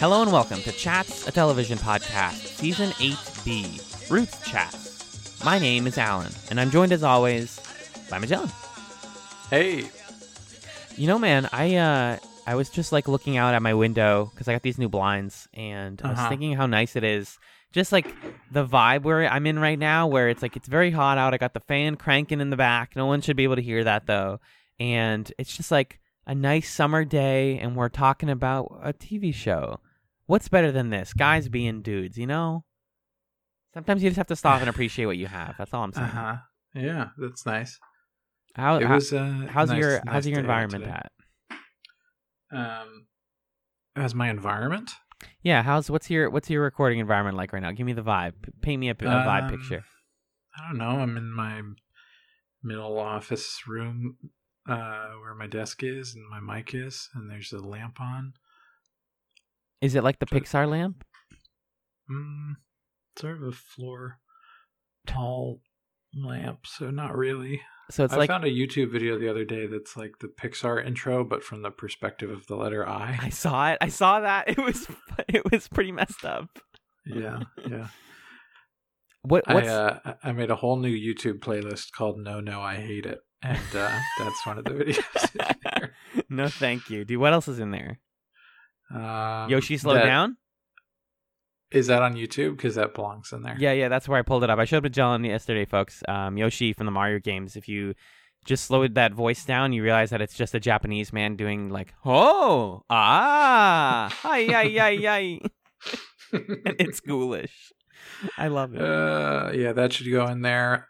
Hello and welcome to Chats, a television podcast, Season 8B, Roots Chats. My name is Alan, and I'm joined as always by Magellan. Hey. You know, man, I was just like looking out at my window because I got these new blinds, and I was thinking how nice it is. Just like the vibe where I'm in right now, where it's like it's very hot out. I got the fan cranking in the back. No one should be able to hear that though. And it's just like a nice summer day, and we're talking about a TV show. What's better than this? Guys being dudes, you know? Sometimes you just have to stop and appreciate what you have. That's all I'm saying. Yeah, that's nice. How's your environment at? How's my environment? Yeah, what's your recording environment like right now? Give me the vibe. Paint me a vibe picture. I don't know. I'm in my middle office room where my desk is and my mic is, and there's a lamp on. Is it like the Pixar lamp? Sort of a floor tall lamp, so not really. So it's I found a YouTube video the other day that's like the Pixar intro, but from the perspective of the letter I. I saw it. I saw that. It was pretty messed up. Yeah. I made a whole new YouTube playlist called No, I Hate It, and that's one of the videos in there. No, thank you. Dude, what else is in there? Yoshi Slow Down? Is that on YouTube? Because that belongs in there. Yeah, that's where I pulled it up. I showed Magellan yesterday, folks. Yoshi from the Mario games. If you just slowed that voice down, you realize that it's just a Japanese man doing like, oh, ah, ay, ay, ay, ay. And it's ghoulish. I love it. Yeah, that should go in there.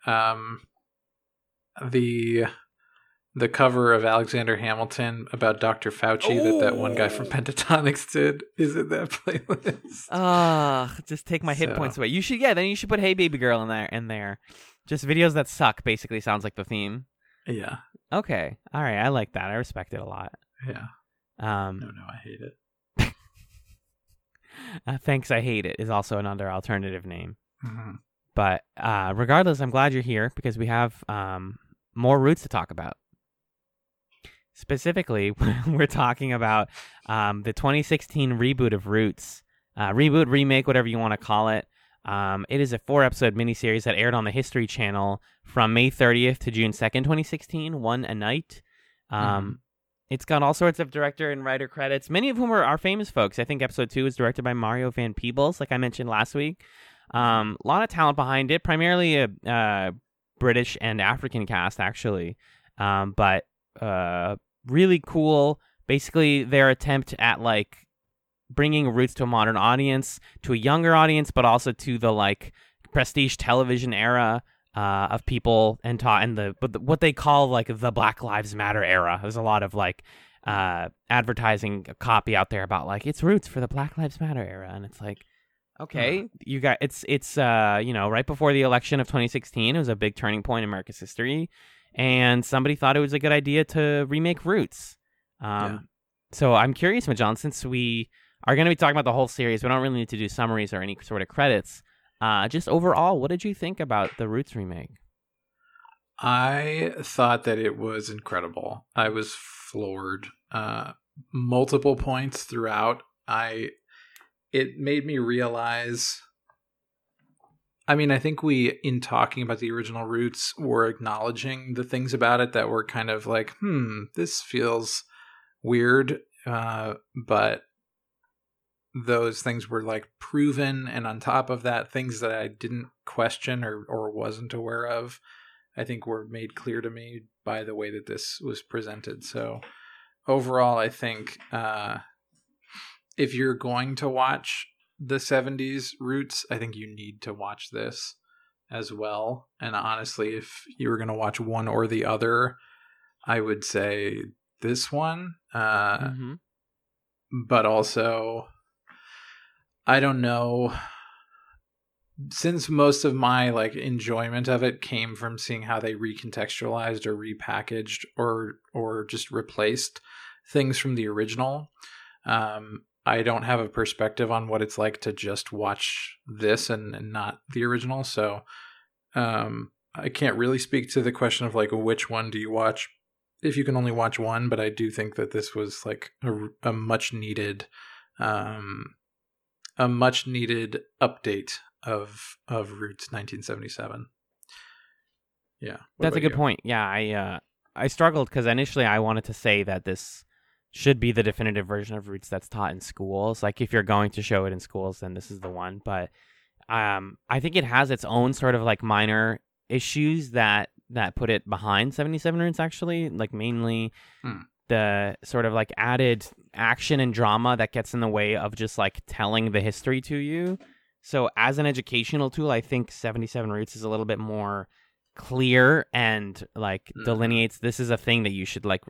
The cover of Alexander Hamilton about Dr. Fauci that one guy from Pentatonix did is in that playlist. Just take my hit points away. You should put Hey Baby Girl in there. Just videos that suck basically sounds like the theme. Yeah. Okay. All right. I like that. I respect it a lot. Yeah. No, I hate it. Thanks, I hate it is also another alternative name. Mm-hmm. But regardless, I'm glad you're here because we have more Roots to talk about. Specifically, we're talking about the 2016 reboot of Roots. Reboot, remake, whatever you want to call it. It is a 4-episode miniseries that aired on the History Channel from May 30th to June 2nd, 2016, one a night. It's got all sorts of director and writer credits, many of whom are our famous folks. I think episode 2 is directed by Mario Van Peebles, like I mentioned last week. A lot of talent behind it, primarily a British and African cast, actually. But really cool, basically their attempt at like bringing Roots to a modern audience, to a younger audience, but also to the like prestige television era of people and what they call like the Black Lives Matter era. There's a lot of like advertising copy out there about like it's Roots for the Black Lives Matter era, and it's like, okay, you got it's you know, right before the election of 2016, it was a big turning point in America's history. And somebody thought it was a good idea to remake Roots. So I'm curious, Magellan, since we are going to be talking about the whole series, we don't really need to do summaries or any sort of credits. Just overall, what did you think about the Roots remake? I thought that it was incredible. I was floored. Multiple points throughout. It made me realize... I mean, I think we, in talking about the original Roots, were acknowledging the things about it that were kind of like, this feels weird. But those things were like proven. And on top of that, things that I didn't question or wasn't aware of, I think were made clear to me by the way that this was presented. So overall, I think if you're going to watch the 70s Roots, I think you need to watch this as well. And honestly, if you were going to watch one or the other, I would say this one. But also, I don't know since most of my like enjoyment of it came from seeing how they recontextualized or repackaged or just replaced things from the original, I don't have a perspective on what it's like to just watch this and not the original. So I can't really speak to the question of like, which one do you watch if you can only watch one, but I do think that this was like a much needed, update of Roots 1977. Yeah. That's a good point. Yeah. I struggled because initially I wanted to say that this should be the definitive version of Roots that's taught in schools. Like if you're going to show it in schools, then this is the one, but I think it has its own sort of like minor issues that put it behind 77 Roots actually, like mainly the sort of like added action and drama that gets in the way of just like telling the history to you. So as an educational tool, I think 77 Roots is a little bit more clear and like delineates this is a thing that you should like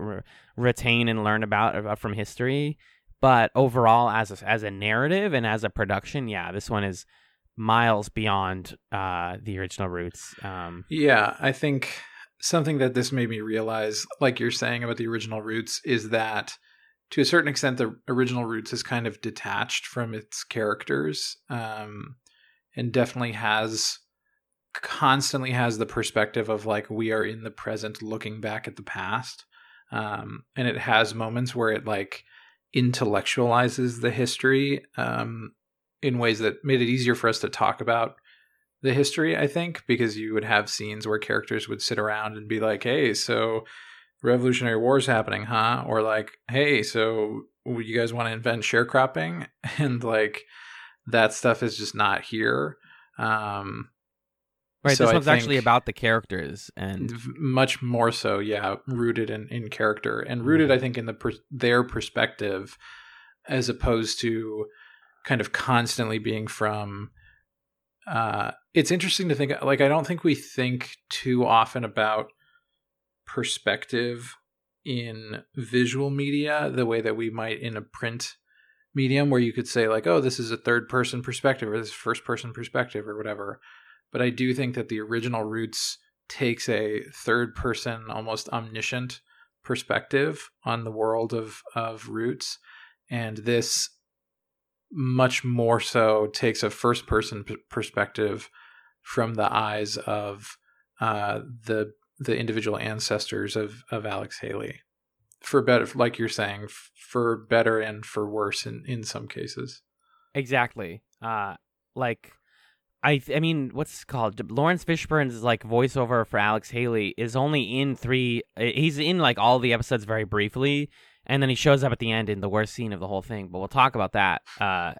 retain and learn about from history. But overall, as a narrative and as a production, yeah, this one is miles beyond the original Roots. I think something that this made me realize, like you're saying about the original Roots, is that to a certain extent the original Roots is kind of detached from its characters, and definitely constantly has the perspective of like we are in the present looking back at the past, and it has moments where it like intellectualizes the history in ways that made it easier for us to talk about the history, I think, because you would have scenes where characters would sit around and be like, hey, so Revolutionary War is happening, huh? Or like, hey, so you guys want to invent sharecropping? And like that stuff is just not here. Right. So this one's actually about the characters and much more so. Yeah. Rooted in character and rooted, I think, in their perspective, as opposed to kind of constantly being from, it's interesting to think, like, I don't think we think too often about perspective in visual media, the way that we might in a print medium where you could say like, oh, this is a third person perspective or this is first person perspective or whatever. But I do think that the original Roots takes a third person, almost omniscient perspective on the world of Roots. And this, much more so, takes a first person perspective from the eyes of the individual ancestors of Alex Haley, for better, like you're saying, for better and for worse in some cases. Exactly. Like I mean, what's it called? Lawrence Fishburne's like voiceover for Alex Haley is only in he's in like all the episodes very briefly. And then he shows up at the end in the worst scene of the whole thing. But we'll talk about that.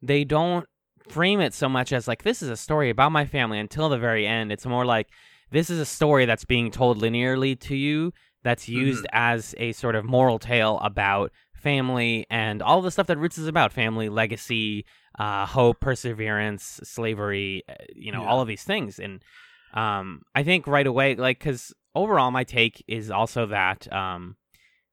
They don't frame it so much as like, this is a story about my family until the very end. It's more like, this is a story that's being told linearly to you that's used as a sort of moral tale about family and all the stuff that Roots is about. Family, legacy, hope, perseverance, slavery, all of these things. And I think right away, like, because overall my take is also that...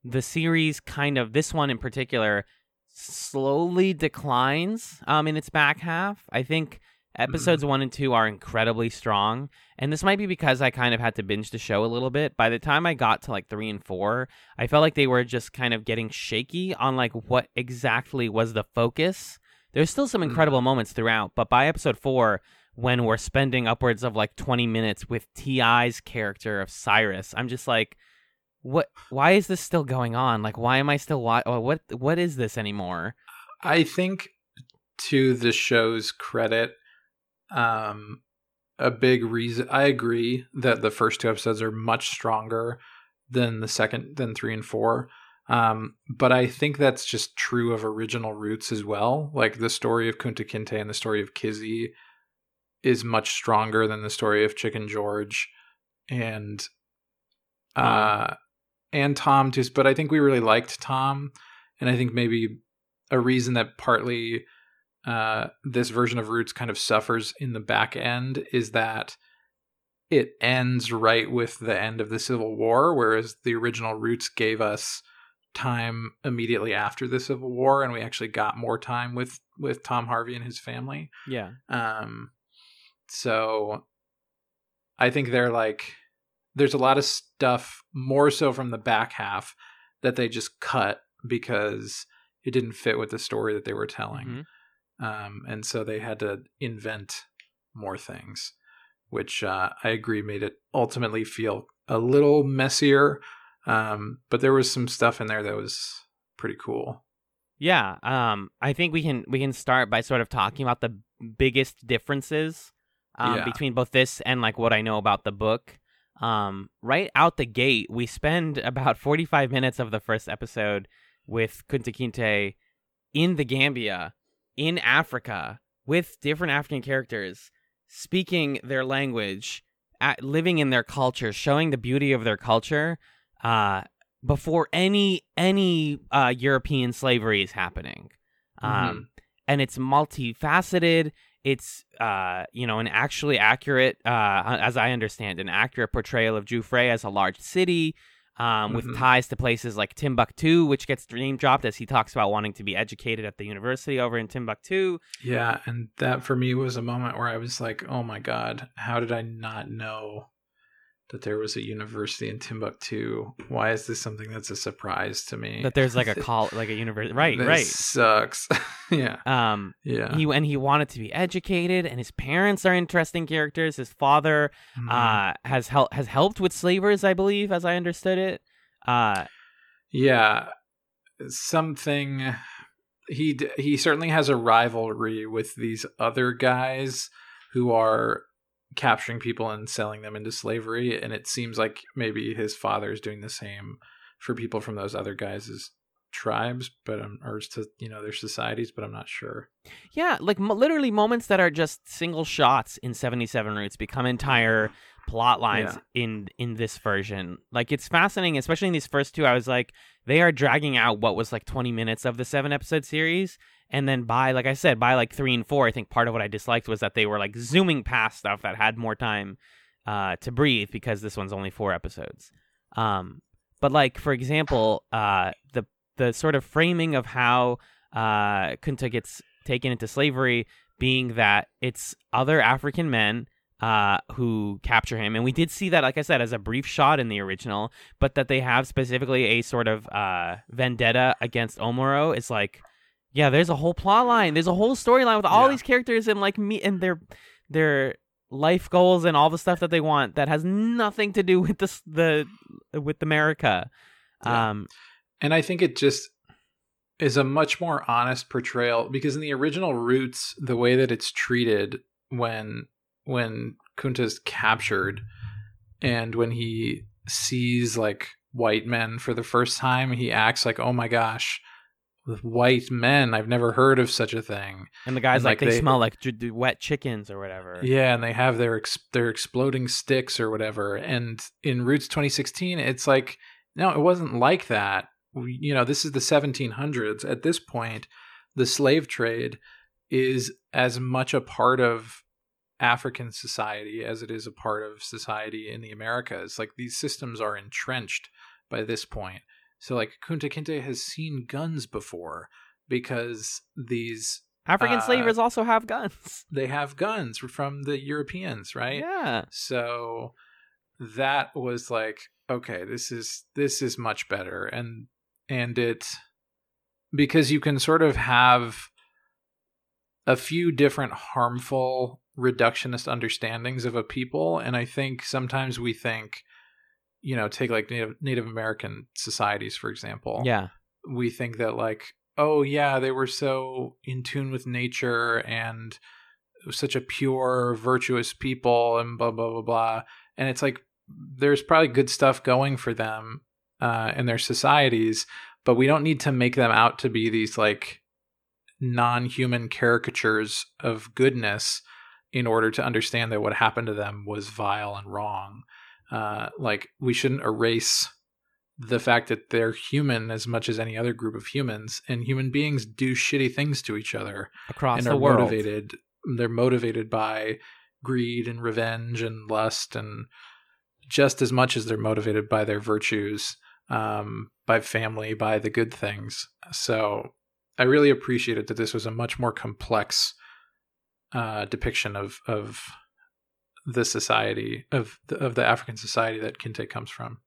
the series kind of, this one in particular, slowly declines in its back half. I think episodes 1 and 2 are incredibly strong. And this might be because I kind of had to binge the show a little bit. By the time I got to like 3 and 4, I felt like they were just kind of getting shaky on like what exactly was the focus. There's still some incredible moments throughout. But by episode 4, when we're spending upwards of like 20 minutes with T.I.'s character of Cyrus, I'm just like... what? Why is this still going on? Like, why am I still what is this anymore? I think, to the show's credit, a big reason, I agree that the first 2 episodes are much stronger than the second, than 3 and 4. But I think that's just true of original Roots as well. Like the story of Kunta Kinte and the story of Kizzy is much stronger than the story of Chicken George and Tom too, but I think we really liked Tom, and I think maybe a reason that partly this version of Roots kind of suffers in the back end is that it ends right with the end of the Civil War, whereas the original Roots gave us time immediately after the Civil War, and we actually got more time with Tom Harvey and his family. Yeah. So I think they're like, there's a lot of stuff more so from the back half that they just cut because it didn't fit with the story that they were telling. Mm-hmm. And so they had to invent more things, which I agree made it ultimately feel a little messier. But there was some stuff in there that was pretty cool. Yeah. I think we can start by sort of talking about the biggest differences between both this and like what I know about the book. Right out the gate, we spend about 45 minutes of the first episode with Kunta Kinte in the Gambia, in Africa, with different African characters, speaking their language, living in their culture, showing the beauty of their culture, before any European slavery is happening. Mm-hmm. And it's multifaceted. It's, an actually accurate, as I understand, an accurate portrayal of Juffure as a large city with ties to places like Timbuktu, which gets name-dropped as he talks about wanting to be educated at the university over in Timbuktu. Yeah, and that for me was a moment where I was like, oh my God, how did I not know that there was a university in Timbuktu? Why is this something that's a surprise to me? That there's like a college, like a university. Right, right. Sucks. Yeah. Yeah. He wanted to be educated, and his parents are interesting characters. His father has helped with slavers, I believe, as I understood it. Yeah. Something he certainly has a rivalry with these other guys who are capturing people and selling them into slavery, and it seems like maybe his father is doing the same for people from those other guys' tribes, but or to their societies, but I'm not sure. Yeah, like literally moments that are just single shots in 77 Roots become entire plot lines in this version. Like, it's fascinating, especially in these first two. I was like, they are dragging out what was like 20 minutes of the 7-episode series. And then by 3 and 4, I think part of what I disliked was that they were like zooming past stuff that had more time to breathe, because this one's only 4 episodes. But like, for example, the sort of framing of how Kunta gets taken into slavery being that it's other African men who capture him. And we did see that, like I said, as a brief shot in the original, but that they have specifically a sort of vendetta against Omoro is like, yeah, there's a whole plot line. There's a whole storyline with all these characters and like me and their life goals and all the stuff that they want that has nothing to do with with America. Yeah. And I think it just is a much more honest portrayal, because in the original Roots, the way that it's treated when Kunta's captured and when he sees like white men for the first time, he acts like, oh my gosh, white men, I've never heard of such a thing. And the guy's and like they smell like wet chickens or whatever. Yeah, and they have their exploding sticks or whatever. And in Roots 2016, it's like, no, it wasn't like that. This is the 1700s. At this point, the slave trade is as much a part of African society as it is a part of society in the Americas. Like, these systems are entrenched by this point. So, like, Kunta Kinte has seen guns before, because these African slavers also have guns. They have guns from the Europeans, right? Yeah. So that was like, okay, this is much better, and it, because you can sort of have a few different harmful reductionist understandings of a people, and I think sometimes we think, take like Native American societies, for example. Yeah. We think that like, oh yeah, they were so in tune with nature and such a pure, virtuous people and blah, blah, blah, blah. And it's like, there's probably good stuff going for them in their societies, but we don't need to make them out to be these like non-human caricatures of goodness in order to understand that what happened to them was vile and wrong. Like, we shouldn't erase the fact that they're human as much as any other group of humans, and human beings do shitty things to each other across the world. They're motivated by greed and revenge and lust, and just as much as they're motivated by their virtues, by family, by the good things. So I really appreciated that this was a much more complex depiction of the society of the African society that Kinte comes from.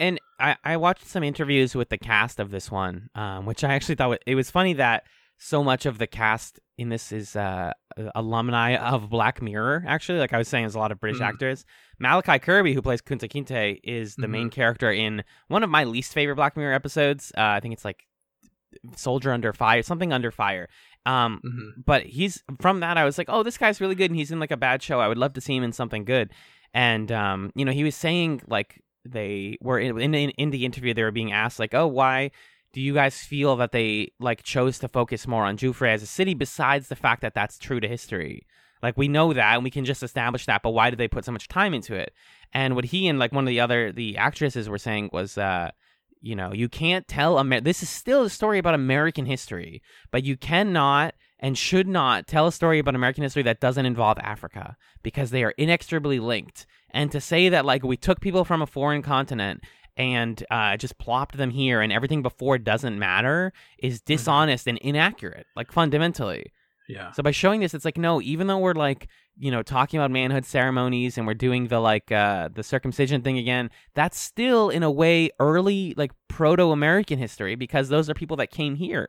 And I watched some interviews with the cast of this one, which I actually thought it was funny that so much of the cast in this is alumni of Black Mirror, actually. Like I was saying, there's a lot of British actors. Malachi Kirby, who plays Kunta Kinte, is the main character in one of my least favorite Black Mirror episodes. I think it's like Soldier Under Fire, something under fire. But he's from that. I was like, oh, this guy's really good. And he's in like a bad show. I would love to see him in something good. And, you know, he was saying like they were in the interview, they were being asked like, oh, why do you guys feel that they like chose to focus more on Juffure as a city besides the fact that that's true to history? Like, we know that and we can just establish that, but why did they put so much time into it? And what he and like one of the actresses were saying was, you know, you can't tell this is still a story about American history, but you cannot and should not tell a story about American history that doesn't involve Africa, because they are inextricably linked. And to say that, like, we took people from a foreign continent and just plopped them here and everything before doesn't matter is dishonest and inaccurate, like, fundamentally. Yeah. So by showing this, it's like, no, even though we're, like, you know, talking about manhood ceremonies and we're doing the, like, the circumcision thing again, that's still, in a way, early, like, proto-American history, because those are people that came here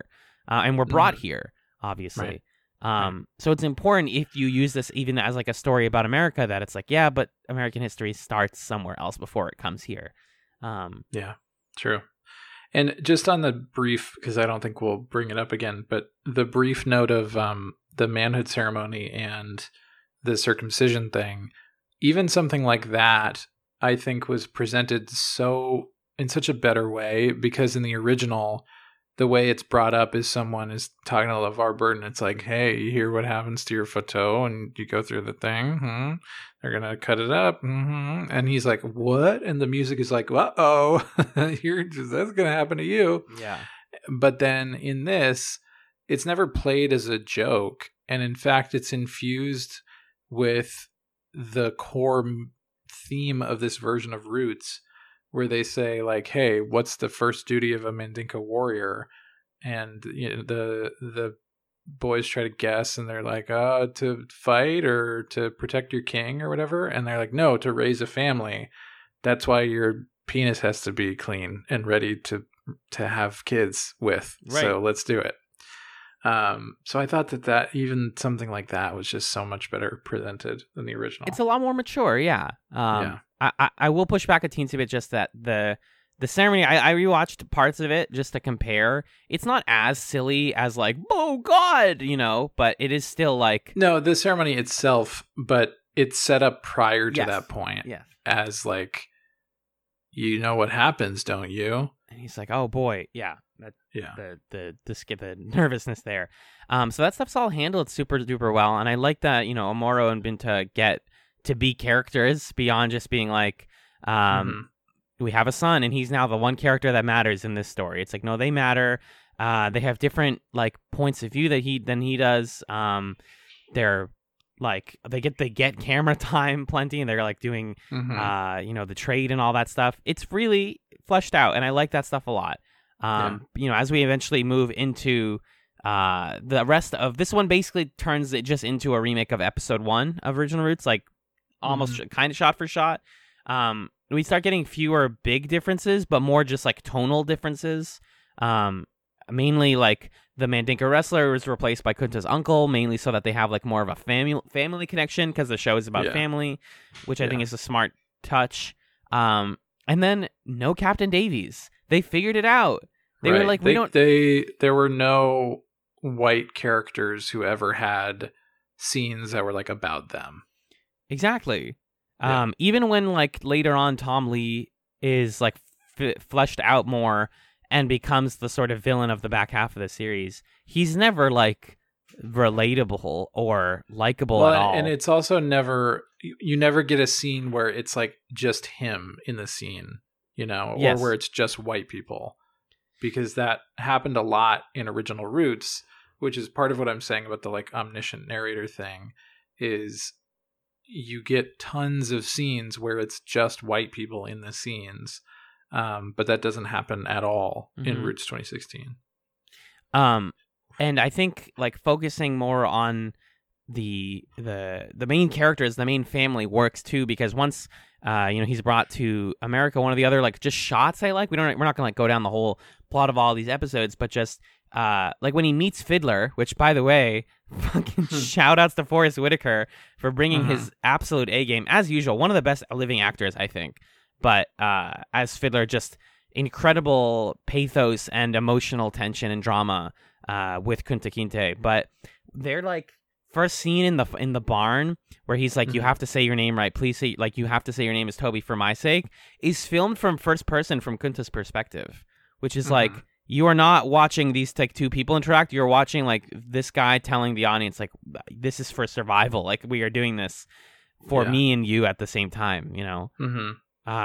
and were brought here, obviously. Right. So it's important, if you use this even as like a story about America, that it's like, yeah, but American history starts somewhere else before it comes here. Yeah, true. And just on the brief, because I don't think we'll bring it up again, but the brief note of the manhood ceremony and the circumcision thing, even something like that, I think was presented so in such a better way, because in the original, the way it's brought up is someone is talking to LeVar Burton. It's like, hey, you hear what happens to your photo and you go through the thing. They're going to cut it up. And he's like, what? And the music is like, uh-oh, that's going to happen to you. Yeah. But then in this, it's never played as a joke. And in fact, it's infused with the core theme of this version of Roots, where they say like, hey, what's the first duty of a Mandinka warrior? And you know, the boys try to guess, and they're like, to fight or to protect your king or whatever. And they're like, no, to raise a family. That's why your penis has to be clean and ready to have kids with. Right. So let's do it. So I thought that even something like that was just so much better presented than the original. It's a lot more mature. Yeah. Yeah. I will push back a teensy bit, just that the ceremony, I rewatched parts of it just to compare. It's not as silly as like, oh God, you know, but it is still like... No, the ceremony itself, but it's set up prior to that point as like, you know what happens, don't you? And he's like, oh boy. Yeah. The nervousness there. So that stuff's all handled super duper well. And I like that, you know, Omoro and Binta get to be characters beyond just being like, we have a son and he's now the one character that matters in this story. It's like, no, they matter. They have different like points of view than he does. They're like, they get camera time plenty, and they're like doing, you know, the trade and all that stuff. It's really fleshed out, and I like that stuff a lot. You know, as we eventually move into the rest of this one, basically turns it just into a remake of episode 1 of Original Roots, like almost kind of shot for shot. We start getting fewer big differences, but more just like tonal differences. Mainly like the Mandinka wrestler was replaced by Kunta's uncle, mainly so that they have like more of a family connection, because the show is about family, which I think is a smart touch. And then no Captain Davies. They figured it out. They were like, there were no white characters who ever had scenes that were like about them. Exactly. Yeah. Even when like later on, Tom Lee is like fleshed out more and becomes the sort of villain of the back half of the series, he's never like relatable or likable at all. And it's also never, you never get a scene where it's like just him in the scene, you know, or where it's just white people, because that happened a lot in Original Roots, which is part of what I'm saying about the like omniscient narrator thing, is you get tons of scenes where it's just white people in the scenes. But that doesn't happen at all in Roots 2016. And I think like focusing more on the main characters, the main family works too, because once he's brought to America, one of the other just shots I like. We're not gonna go down the whole plot of all these episodes, but just when he meets Fiddler, which by the way, fucking shout outs to Forest Whitaker for bringing his absolute A game as usual. One of the best living actors, I think. But as Fiddler, just incredible pathos and emotional tension and drama with Kunta Kinte. But they're first scene in the barn where he's you have to say your name right, please say you have to say your name is Toby for my sake, is filmed from first person from Kunta's perspective, which is you are not watching these two people interact. You're watching this guy telling the audience this is for survival. We are doing this for me and you at the same time.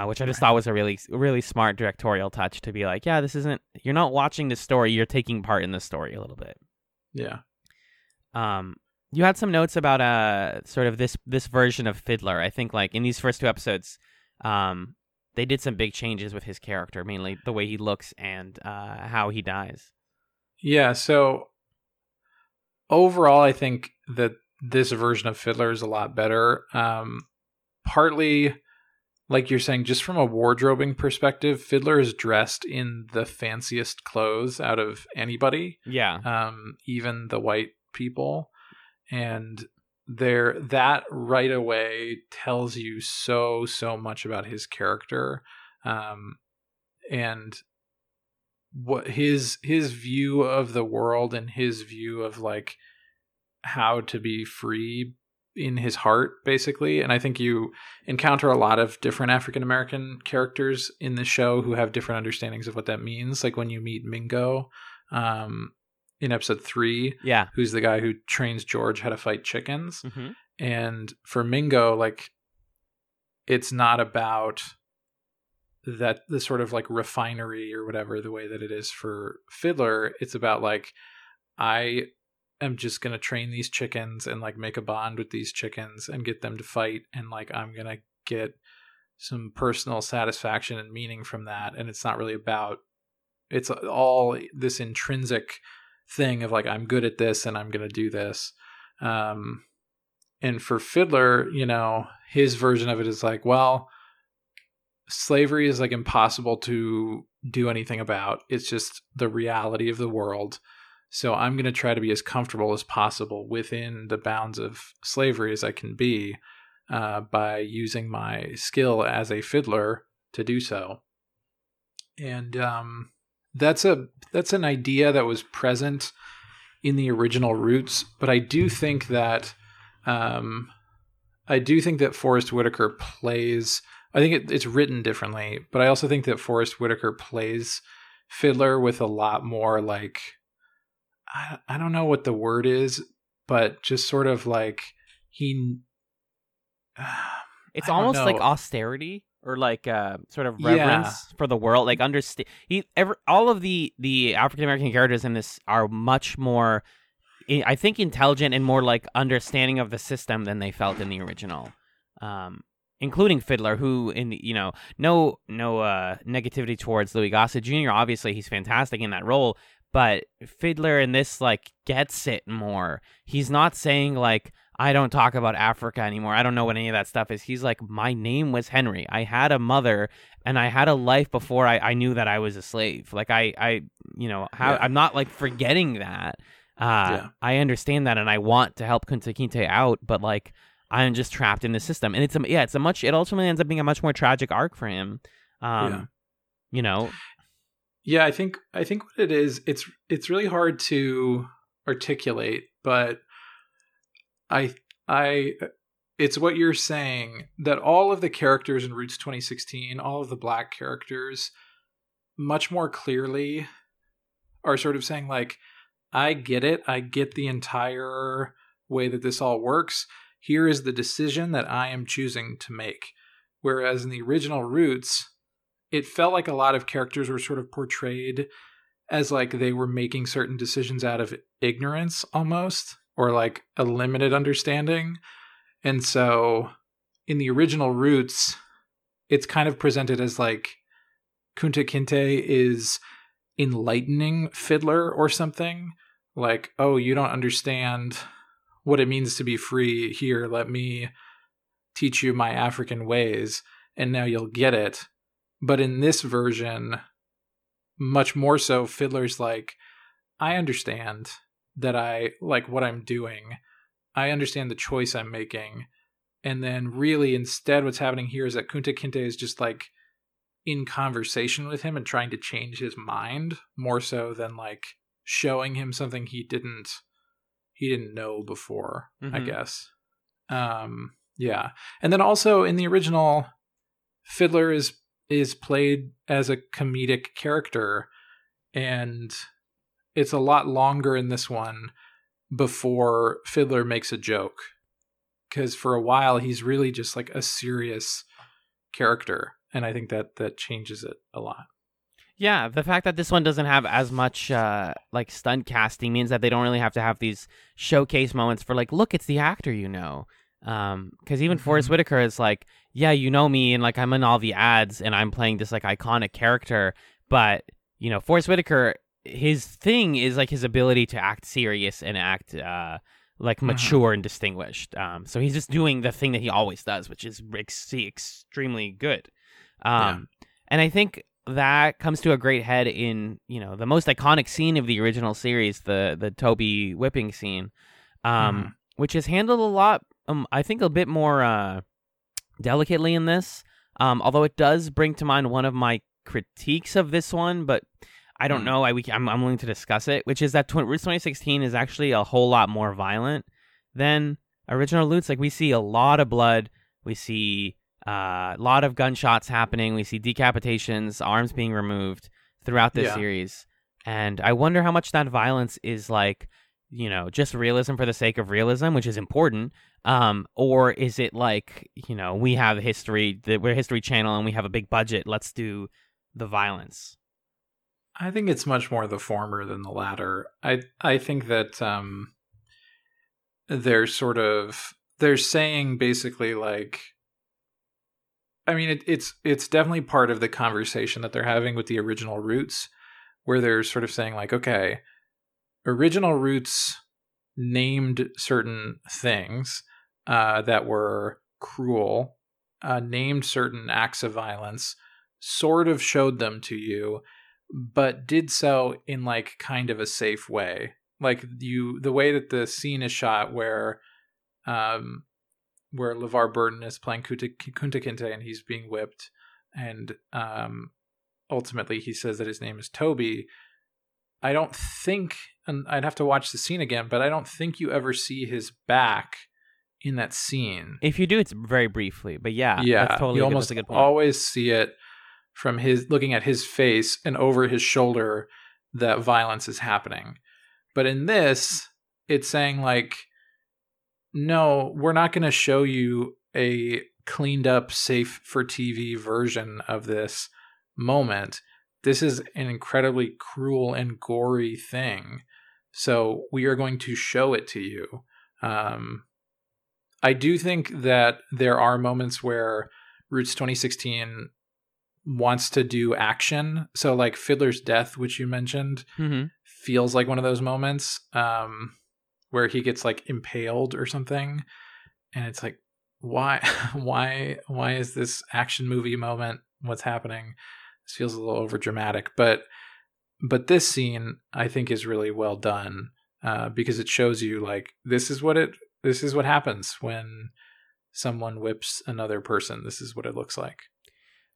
Which I just thought was a really, really smart directorial touch to be this isn't. You're not watching the story. You're taking part in the story a little bit. Yeah. You had some notes about sort of this version of Fiddler. I think in these first two episodes, they did some big changes with his character, mainly the way he looks and how he dies. Yeah, so overall I think that this version of Fiddler is a lot better. Partly, like you're saying, just from a wardrobing perspective, Fiddler is dressed in the fanciest clothes out of anybody. Yeah. Even the white people. And that right away tells you so much about his character, and what his view of the world and his view of how to be free in his heart, basically. And I think you encounter a lot of different African American characters in the show who have different understandings of what that means. Like when you meet Mingo, in episode 3, who's the guy who trains George how to fight chickens. Mm-hmm. And for Mingo, it's not about that, the sort of refinery or whatever, the way that it is for Fiddler. It's about I am just going to train these chickens and make a bond with these chickens and get them to fight. And I'm going to get some personal satisfaction and meaning from that. And it's not really about, it's all this intrinsic thing of I'm good at this and I'm going to do this. And for Fiddler, his version of it is well, slavery is impossible to do anything about. It's just the reality of the world. So I'm going to try to be as comfortable as possible within the bounds of slavery as I can be, by using my skill as a fiddler to do so. And, that's an idea that was present in the original Roots, but I do think that Forest Whitaker plays, I think it's written differently, but I also think that Forest Whitaker plays Fiddler with a lot more I don't know what the word is, but just sort of he. It's almost austerity. Or sort of reverence for the world, all of the African American characters in this are much more, I think, intelligent and more understanding of the system than they felt in the original, including Fiddler, who no negativity towards Louis Gossett Jr. Obviously, he's fantastic in that role, but Fiddler in this gets it more. He's not saying I don't talk about Africa anymore. I don't know what any of that stuff is. He's my name was Henry. I had a mother and I had a life before I knew that I was a slave. I'm not forgetting that. I understand that. And I want to help Kunta Kinte out, but I'm just trapped in the system. And it ultimately ends up being a much more tragic arc for him. Yeah. I think what it is, it's really hard to articulate, but it's what you're saying, that all of the characters in Roots 2016, all of the black characters much more clearly are sort of saying I get it. I get the entire way that this all works. Here is the decision that I am choosing to make. Whereas in the original Roots, it felt like a lot of characters were sort of portrayed as they were making certain decisions out of ignorance almost, or a limited understanding. And so in the original Roots, it's kind of presented as Kunta Kinte is enlightening Fiddler or something. Oh, you don't understand what it means to be free here. Let me teach you my African ways, and now you'll get it. But in this version, much more so, Fiddler's like, I understand that I like what I'm doing. I understand the choice I'm making. And then really instead what's happening here is that Kunta Kinte is just like in conversation with him and trying to change his mind more so than like showing him something he didn't know before, I guess. Yeah. And then also in the original, Fiddler is played as a comedic character, and it's a lot longer in this one before Fiddler makes a joke, because for a while he's really just like a serious character, and I think that changes it a lot. Yeah, the fact that this one doesn't have as much like stunt casting means that they don't really have to have these showcase moments for like, look, it's the actor, you know. Because even Forest Whitaker is like, yeah, you know me, and like I'm in all the ads, and I'm playing this like iconic character. But you know, Forest Whitaker, his thing is like his ability to act serious and act like mature and distinguished. So he's just doing the thing that he always does, which is extremely good. And I think that comes to a great head in, you know, the most iconic scene of the original series, the Toby whipping scene, which is handled a lot. I think a bit more delicately in this, although it does bring to mind one of my critiques of this one, but I don't know. I'm willing to discuss it, which is that Roots 2016 is actually a whole lot more violent than original Roots. Like, we see a lot of blood. We see a lot of gunshots happening. We see decapitations, arms being removed throughout this series. And I wonder how much that violence is like, you know, just realism for the sake of realism, which is important, or is it like, you know, we have history, we're a History Channel and we have a big budget, let's do the violence? I think it's much more the former than the latter. I think that they're saying basically like, I mean, it's definitely part of the conversation that they're having with the original Roots, where they're sort of saying like, okay, original Roots named certain things that were cruel, named certain acts of violence, sort of showed them to you, but did so in like kind of a safe way. Like, the way that the scene is shot where LeVar Burton is playing Kunta Kinte and he's being whipped, and ultimately he says that his name is Toby. I don't think, and I'd have to watch the scene again, but I don't think you ever see his back in that scene. If you do, it's very briefly, but yeah, that's totally, you almost that's a good point. Always see it from his looking at his face and over his shoulder that violence is happening. But in this, it's saying like, no, we're not going to show you a cleaned up, safe for TV version of this moment. This is an incredibly cruel and gory thing, so we are going to show it to you. I do think that there are moments where Roots 2016 wants to do action. So like Fiddler's death, which you mentioned, feels like one of those moments where he gets like impaled or something. And it's like, why is this action movie moment? What's happening? This feels a little over dramatic, but this scene I think is really well done because it shows you like, this is what happens when someone whips another person. This is what it looks like.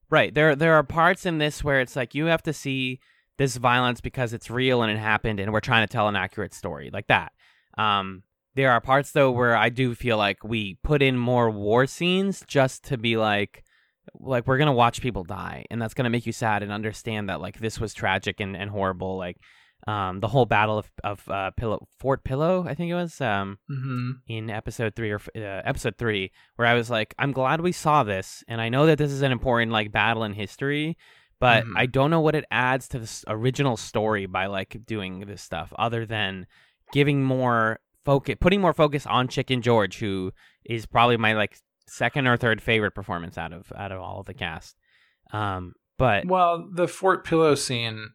Right. There are parts in this where it's like, you have to see this violence because it's real and it happened and we're trying to tell an accurate story like that. There are parts though, where I do feel like we put in more war scenes just to be like we're gonna watch people die and that's gonna make you sad and understand that like this was tragic and horrible, like the whole battle of Fort Pillow, I think it was, in episode 3, where I was like, I'm glad we saw this and I know that this is an important like battle in history, but I don't know what it adds to this original story by like doing this stuff other than giving more focus, putting more focus on Chicken George, who is probably my like second or third favorite performance out of all of the cast. But the Fort Pillow scene,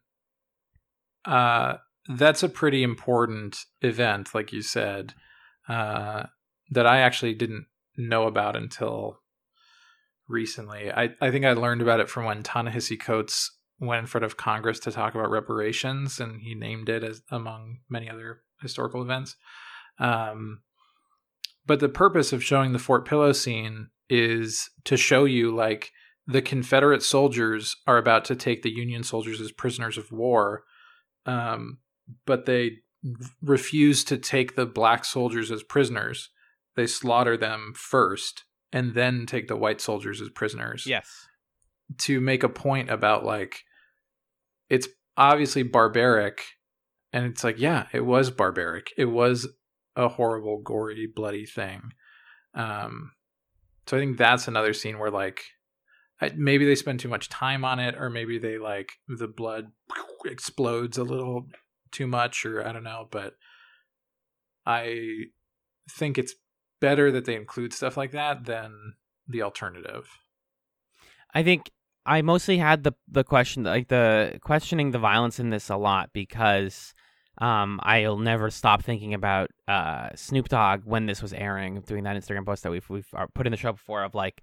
that's a pretty important event, like you said. that I actually didn't know about until recently. I think I learned about it from when Ta-Nehisi Coates went in front of Congress to talk about reparations, and he named it as among many other historical events. But the purpose of showing the Fort Pillow scene is to show you, like, the Confederate soldiers are about to take the Union soldiers as prisoners of war, but they refuse to take the black soldiers as prisoners. They slaughter them first and then take the white soldiers as prisoners. Yes. To make a point about, like, it's obviously barbaric, and it's like, yeah, it was barbaric. It was a horrible, gory, bloody thing. So I think that's another scene where, like, maybe they spend too much time on it, or maybe they, like, the blood explodes a little too much, or I don't know, but I think it's better that they include stuff like that than the alternative. I think I mostly had the question, like, the questioning the violence in this a lot, because I'll never stop thinking about Snoop Dogg when this was airing, doing that Instagram post that we've put in the show before of, like,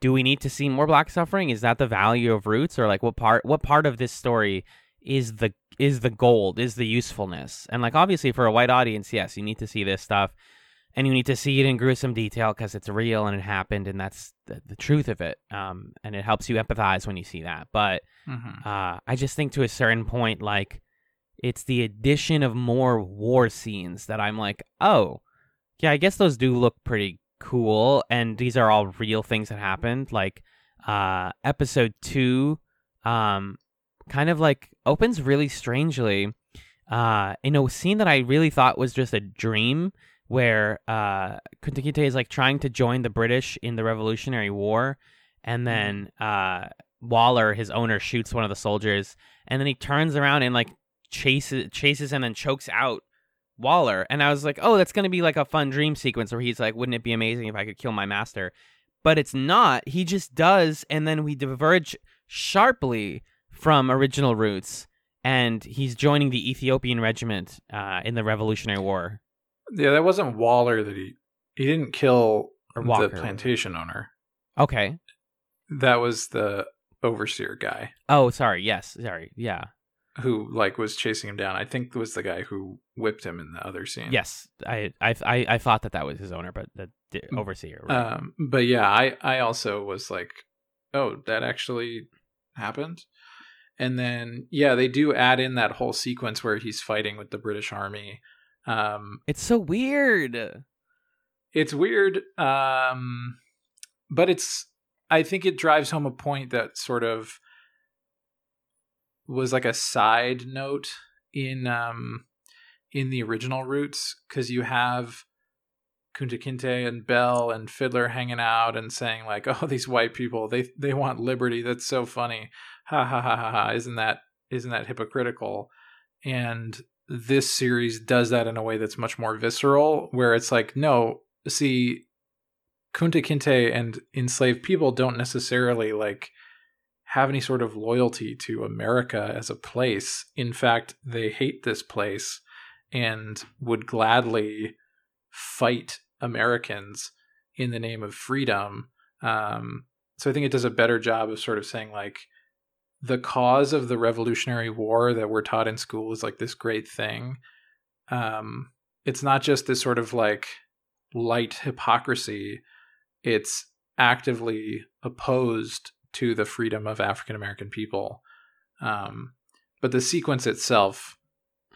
do we need to see more black suffering? Is that the value of Roots? Or, like, what part of this story is the gold, is the usefulness? And, like, obviously for a white audience, yes, you need to see this stuff, and you need to see it in gruesome detail because it's real and it happened, and that's the truth of it. And it helps you empathize when you see that. But I just think to a certain point, like, it's the addition of more war scenes that I'm like, oh, yeah, I guess those do look pretty cool, and these are all real things that happened. Like, episode 2 kind of, like, opens really strangely in a scene that I really thought was just a dream, where Kunta Kinte is, like, trying to join the British in the Revolutionary War, and then Waller, his owner, shoots one of the soldiers, and then he turns around and, like, chases and then chokes out Waller. And I was like, oh, that's going to be, like, a fun dream sequence where he's like, wouldn't it be amazing if I could kill my master? But it's not. He just does, and then we diverge sharply from original Roots, and he's joining the Ethiopian regiment in the Revolutionary War. Yeah, that wasn't Waller that he didn't kill Walker, the plantation owner. Okay. That was the overseer guy. Oh, sorry. Yes. Sorry. Yeah. Who, like, was chasing him down. I think was the guy who whipped him in the other scene. Yes. I thought that was his owner, but the overseer. Right? But yeah, I also was like, oh, that actually happened. And then, yeah, they do add in that whole sequence where he's fighting with the British Army. It's so weird. It's weird. But I think it drives home a point that sort of was like a side note in the original Roots, because you have Kunta Kinte and Bell and Fiddler hanging out and saying, like, oh, these white people, they want liberty. That's so funny. Ha ha ha ha ha. Isn't that hypocritical? And this series does that in a way that's much more visceral, where it's like, no, see, Kunta Kinte and enslaved people don't necessarily, like, have any sort of loyalty to America as a place. In fact, they hate this place and would gladly fight Americans in the name of freedom. So I think it does a better job of sort of saying, like, the cause of the Revolutionary War that we're taught in school is, like, this great thing. It's not just this sort of, like, light hypocrisy. It's actively opposed to the freedom of African-American people. But the sequence itself,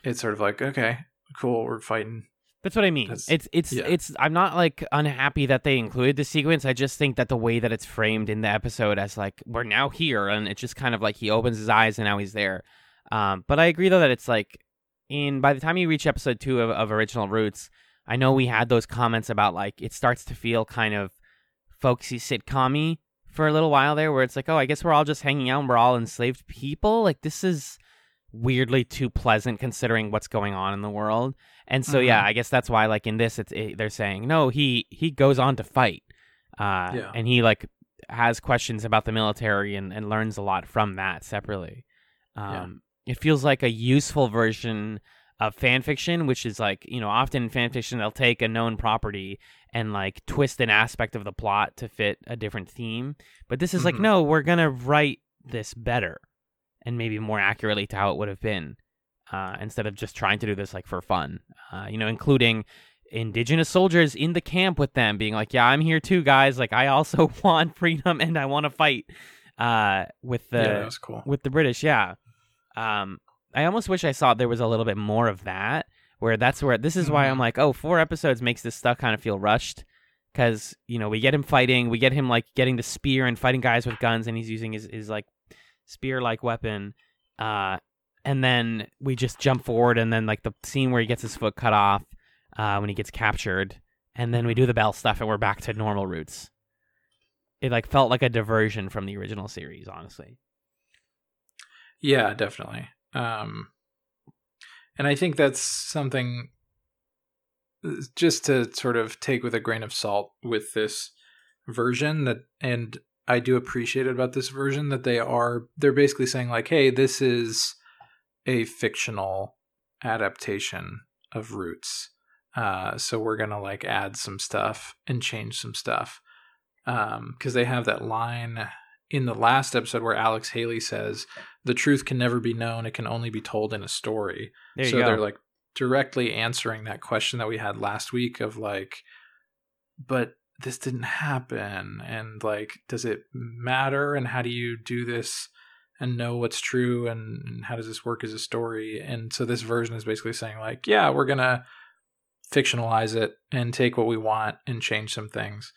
it's sort of like, okay, cool, we're fighting. That's what I mean. I'm not, like, unhappy that they included the sequence. I just think that the way that it's framed in the episode as, like, we're now here, and it's just kind of like he opens his eyes and now he's there. But I agree, though, that it's like, by the time you reach episode 2 of original Roots, I know we had those comments about, like, it starts to feel kind of folksy sitcom-y for a little while there, where it's like, oh, I guess we're all just hanging out and we're all enslaved people. Like, this is weirdly too pleasant considering what's going on in the world. And so, yeah, I guess that's why, like, in this, they're saying, no, he goes on to fight. And he, like, has questions about the military and learns a lot from that separately. It feels like a useful version of fan fiction, which is like, you know, often in fan fiction, they'll take a known property and like twist an aspect of the plot to fit a different theme. But this is like, no, we're going to write this better and maybe more accurately to how it would have been, instead of just trying to do this like for fun, you know, including indigenous soldiers in the camp with them being like, yeah, I'm here too, guys. Like, I also want freedom and I want to fight with the British. Yeah. I almost wish I saw there was a little bit more of that, where this is why I'm like, oh, 4 episodes makes this stuff kind of feel rushed, because, you know, we get him fighting, we get him like getting the spear and fighting guys with guns, and he's using his like spear-like weapon, and then we just jump forward, and then like the scene where he gets his foot cut off when he gets captured, and then we do the Bell stuff, and we're back to normal Roots. It like felt like a diversion from the original series, honestly. Yeah, definitely. And I think that's something just to sort of take with a grain of salt with this version, that, and I do appreciate it about this version, that they're basically saying like, hey, this is a fictional adaptation of Roots. So we're going to like add some stuff and change some stuff. 'Cause they have that line in the last episode where Alex Haley says, the truth can never be known. It can only be told in a story. So they're like directly answering that question that we had last week of like, but this didn't happen. And like, does it matter? And how do you do this and know what's true? And how does this work as a story? And so this version is basically saying like, yeah, we're going to fictionalize it and take what we want and change some things.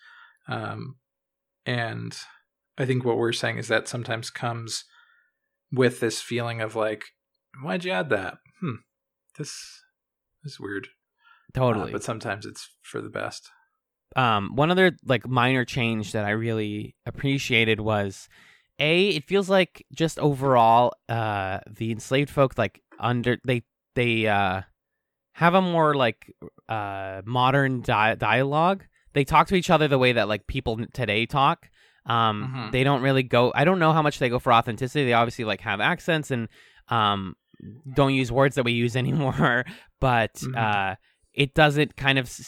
And I think what we're saying is that sometimes comes with this feeling of like, why'd you add that? This is weird. Totally. But sometimes it's for the best. One other like minor change that I really appreciated was, it feels like just overall, the enslaved folk, like they have a more like, modern dialogue. They talk to each other the way that like people today talk. They don't really go, I don't know how much they go for authenticity. They obviously like have accents and don't use words that we use anymore, but it doesn't kind of,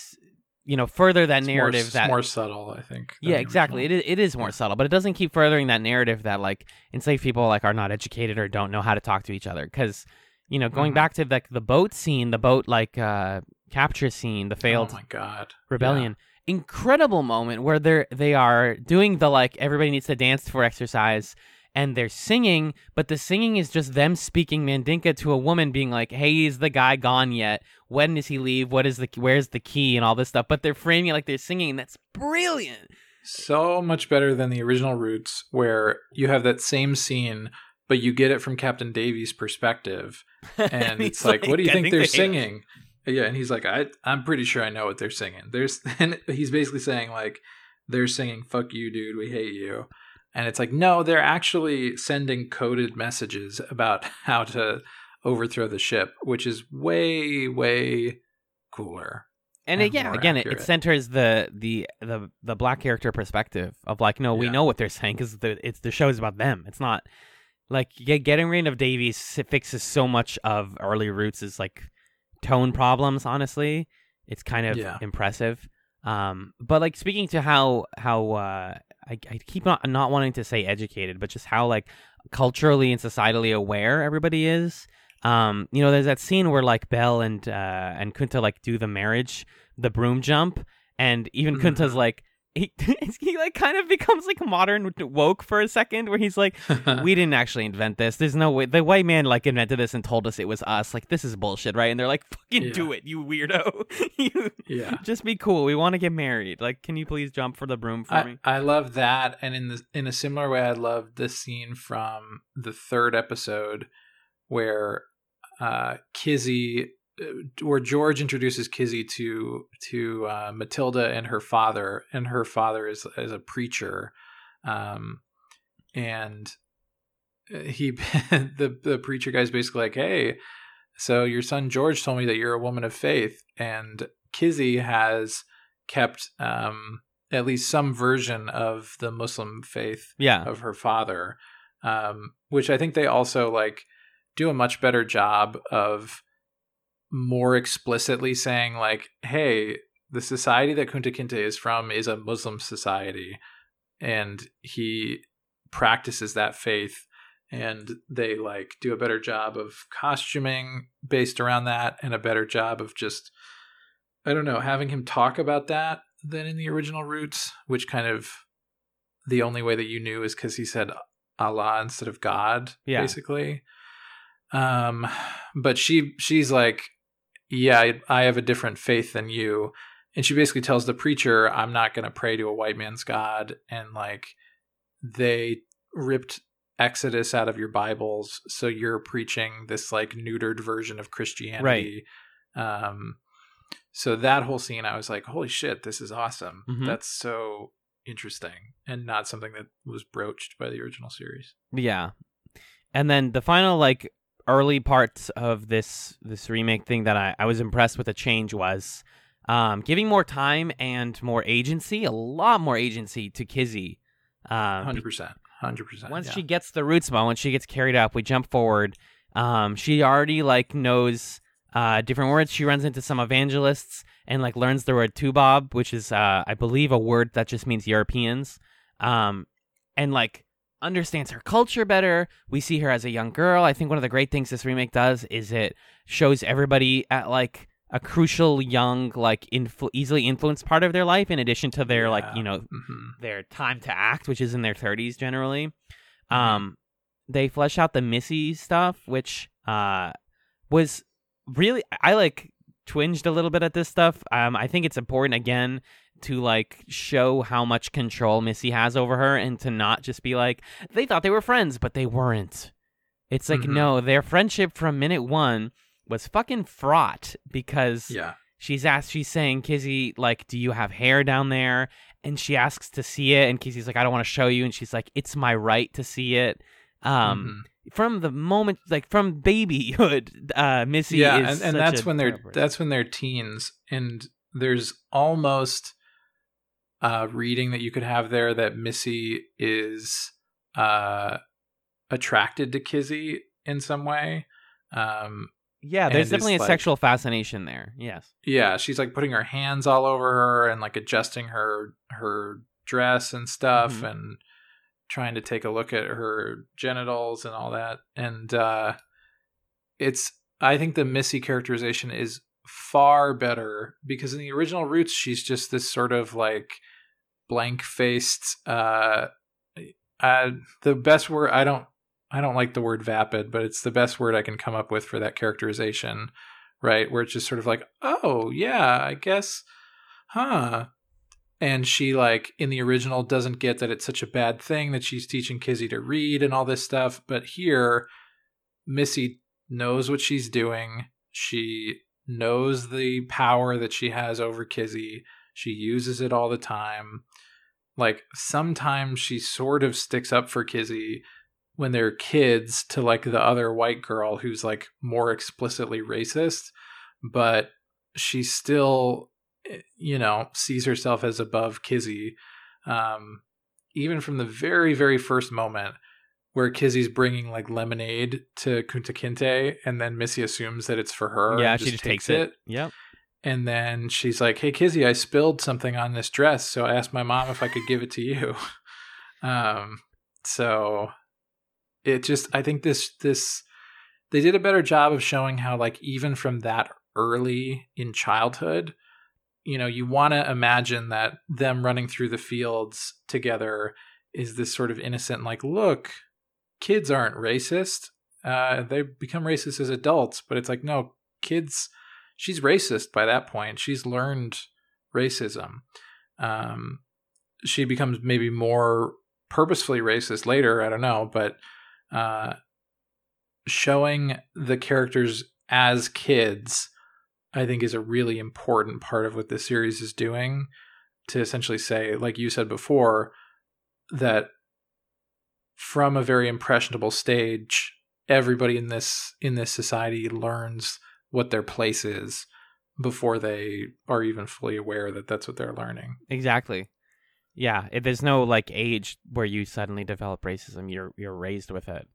you know, further that narrative. It's more subtle, I think. Yeah, exactly. It is more subtle, but it doesn't keep furthering that narrative that like enslaved people like are not educated or don't know how to talk to each other. 'Cause, you know, going back to like the boat scene, the boat like capture scene, the failed rebellion. Yeah. Incredible moment where they are doing the like everybody needs to dance for exercise, and they're singing, but the singing is just them speaking Mandinka to a woman being like, hey, is the guy gone yet? When does he leave? Where's the key and all this stuff, but they're framing it like they're singing, and that's brilliant. So much better than the original Roots, where you have that same scene but you get it from Captain Davies' perspective, and it's like, what do you think they're singing? Yeah, and he's like, I'm pretty sure I know what they're singing. And he's basically saying, like, they're singing, fuck you, dude, we hate you. And it's like, no, they're actually sending coded messages about how to overthrow the ship, which is way, way cooler. And yeah, again, it centers the black character perspective of like, no, we know what they're saying, because the show is about them. It's not like getting rid of Davies fixes so much of early Roots is like tone problems, honestly. It's kind of impressive. But like, speaking to how I keep not wanting to say educated, but just how like culturally and societally aware everybody is. You know, there's that scene where like Bell and Kunta like do the marriage, the broom jump, and even Kunta's like he like kind of becomes like modern woke for a second, where he's like, we didn't actually invent this. There's no way the white man like invented this and told us it was us. Like, this is bullshit, right? And they're like, fucking do it, you weirdo. Just be cool. We want to get married. Like, can you please jump for the broom for me? I love that. And in a similar way, I love this scene from the 3rd episode where George introduces Kizzy to Matilda and her father, is a preacher, and he the preacher guy's basically like, hey, so your son George told me that you're a woman of faith, and Kizzy has kept at least some version of the Muslim faith of her father, which I think they also like do a much better job of more explicitly saying like, hey, the society that Kunta Kinte is from is a Muslim society, and he practices that faith, and they like do a better job of costuming based around that, and a better job of just, I don't know, having him talk about that than in the original Roots, which kind of the only way that you knew is because he said Allah instead of God, basically. But she's like, yeah, I have a different faith than you. And she basically tells the preacher, I'm not going to pray to a white man's God. And like, they ripped Exodus out of your Bibles, so you're preaching this like neutered version of Christianity. Right. So that whole scene, I was like, holy shit, this is awesome. Mm-hmm. That's so interesting, and not something that was broached by the original series. Yeah. And then the final like early parts of this remake thing that I was impressed with the change was giving more time and more agency, a lot more agency to Kizzy. 100%. 100%. Once she gets the Roots moment, once she gets carried up, we jump forward. She already like knows different words. She runs into some evangelists and like learns the word Tubob, which is I believe a word that just means Europeans, and like understands her culture better. We see her as a young girl. I think one of the great things this remake does is it shows everybody at like a crucial young, like easily influenced part of their life, in addition to their like, you know, their time to act, which is in their 30s generally. They flesh out the Missy stuff, which was really, I like twinged a little bit at this stuff. I think it's important again to like show how much control Missy has over her, and to not just be like, they thought they were friends, but they weren't. It's like, no, their friendship from minute one was fucking fraught, because she's saying, Kizzy, like, do you have hair down there? And she asks to see it, and Kizzy's like, I don't want to show you. And she's like, it's my right to see it. From the moment, like from babyhood, Missy is and such that's when they're teens, and there's almost reading that you could have there that Missy is attracted to Kizzy in some way. There's definitely a like, sexual fascination there. Yes. Yeah, she's like putting her hands all over her and like adjusting her dress and stuff, and trying to take a look at her genitals and all that. And I think the Missy characterization is far better, because in the original Roots, she's just this sort of like blank-faced. The best word, I don't like the word vapid, but it's the best word I can come up with for that characterization, right? Where it's just sort of like, oh yeah, I guess, huh? And she like in the original doesn't get that it's such a bad thing that she's teaching Kizzy to read and all this stuff. But here, Missy knows what she's doing. She knows the power that she has over Kizzy. She uses it all the time. Like sometimes she sort of sticks up for Kizzy when they're kids to like the other white girl who's like more explicitly racist, but she still, you know, sees herself as above Kizzy, even from the very, very first moment where Kizzy's bringing like lemonade to Kunta Kinte, and then Missy assumes that it's for her. Yeah, and she just takes it. Yep. And then she's like, hey, Kizzy, I spilled something on this dress, so I asked my mom if I could give it to you. So it just, I think this they did a better job of showing how like even from that early in childhood, you know, you want to imagine that them running through the fields together is this sort of innocent, like, look, kids aren't racist. They become racist as adults, but it's like, no, kids, she's racist by that point. She's learned racism. She becomes maybe more purposefully racist later. I don't know, but showing the characters as kids, I think, is a really important part of what this series is doing, to essentially say, like you said before, that from a very impressionable stage, everybody in this society learns what their place is before they are even fully aware that that's what they're learning. Exactly. Yeah. There's no like age where you suddenly develop racism. You're raised with it.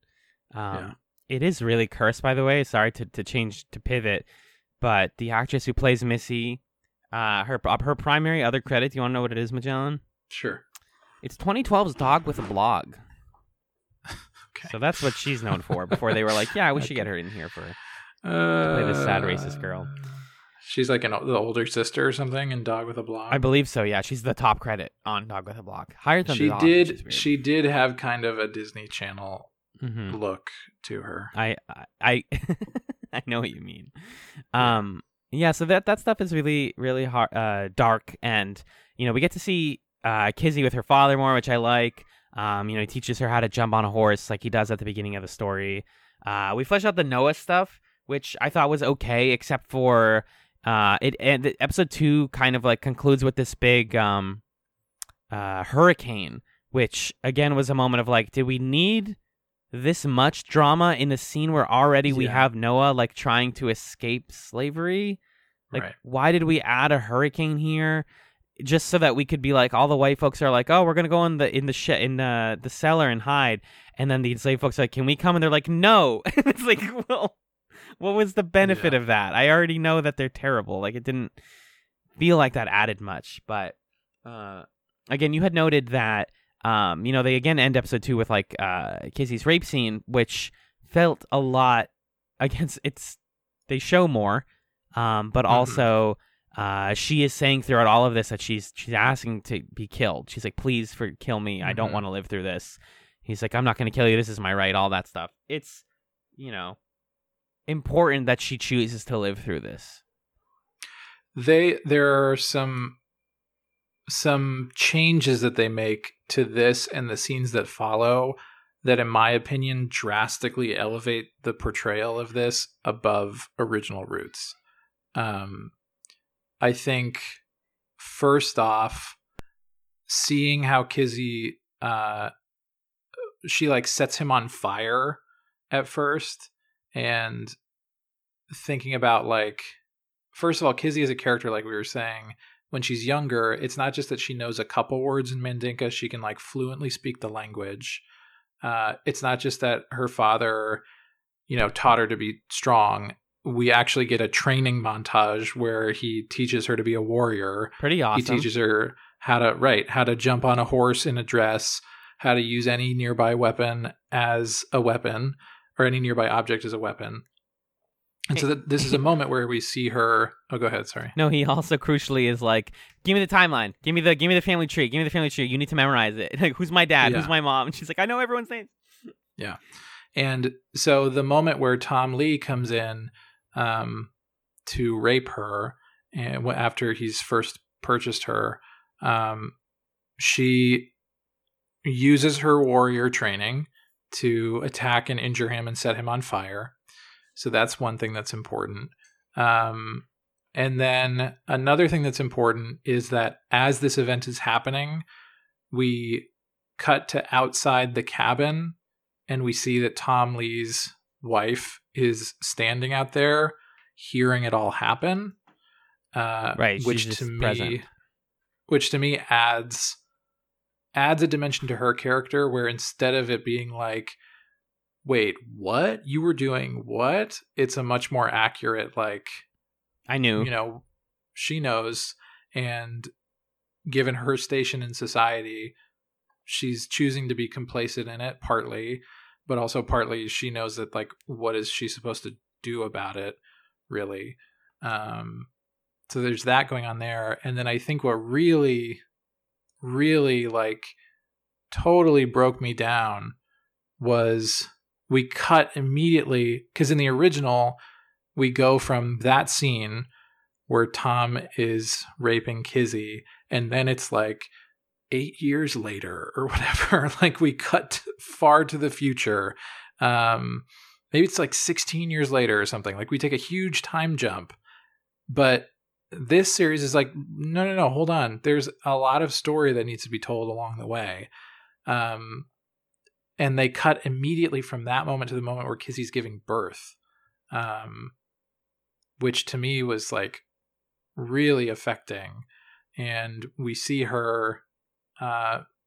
It is really cursed, by the way. Sorry to change, to pivot. But the actress who plays Missy, her primary other credit, do you want to know what it is, Magellan? Sure. It's 2012's Dog with a Blog. Okay. So that's what she's known for before they were like, yeah, we should get her in here to play this sad racist girl. She's like the older sister or something in Dog with a Blog. I believe so, yeah. She's the top credit on Dog with a Blog. Higher than Dog. She did have kind of a Disney Channel look to her. I I know what you mean. Yeah, so that stuff is really, really hard, dark. And, you know, we get to see Kizzy with her father more, which I like. You know, he teaches her how to jump on a horse like he does at the beginning of the story. We flesh out the Noah stuff, which I thought was okay, except for and episode 2 kind of like concludes with this big hurricane, which again was a moment of like, did we need this much drama in a scene where already we have Noah like trying to escape slavery? Like, why did we add a hurricane here? Just so that we could be like, all the white folks are like, oh, we're gonna go in the cellar and hide, and then the slave folks are like, can we come? And they're like, no. It's like, well, what was the benefit of that? I already know that they're terrible. Like, it didn't feel like that added much. But again, you had noted that you know, they again end episode 2 with like Kizzy's rape scene, which felt a lot against it's. They show more, but also. She is saying throughout all of this that she's asking to be killed. She's like, please kill me. I don't want to live through this. He's like, I'm not going to kill you. This is my right. All that stuff. It's, you know, important that she chooses to live through this. There are some changes that they make to this and the scenes that follow that, in my opinion, drastically elevate the portrayal of this above original Roots. I think, first off, seeing how Kizzy, she like sets him on fire at first, and thinking about like, first of all, Kizzy is a character, like we were saying, when she's younger, it's not just that she knows a couple words in Mandinka, she can like fluently speak the language. It's not just that her father, you know, taught her to be strong. We actually get a training montage where he teaches her to be a warrior. Pretty awesome. He teaches her how to jump on a horse in a dress, how to use any nearby weapon as a weapon, or any nearby object as a weapon. And so this is a moment where we see her. Oh, go ahead. Sorry. No, he also crucially is like, give me the timeline. Give me the family tree. Give me the family tree. You need to memorize it. Like, who's my dad? Yeah. Who's my mom? And she's like, I know everyone's name. Yeah. And so the moment where Tom Lee comes in, to rape her, and after he's first purchased her, she uses her warrior training to attack and injure him and set him on fire. So that's one thing that's important. And then another thing that's important is that as this event is happening, we cut to outside the cabin and we see that Tom Lee's wife is standing out there hearing it all happen, which to me adds a dimension to her character, where instead of it being like, wait, what you were doing, what, it's a much more accurate, like, I knew, you know, she knows, and given her station in society, she's choosing to be complacent in it partly. But also partly she knows that, like, what is she supposed to do about it, really? So there's that going on there. And then I think what really, really, like, totally broke me down was we cut immediately. Because in the original, we go from that scene where Tom is raping Kizzy, and then it's like 8 years later or whatever, like we cut far to the future. Maybe it's like 16 years later or something. Like, we take a huge time jump. But this series is like, no, hold on. There's a lot of story that needs to be told along the way. And they cut immediately from that moment to the moment where Kizzy's giving birth, which to me was like really affecting. And we see her,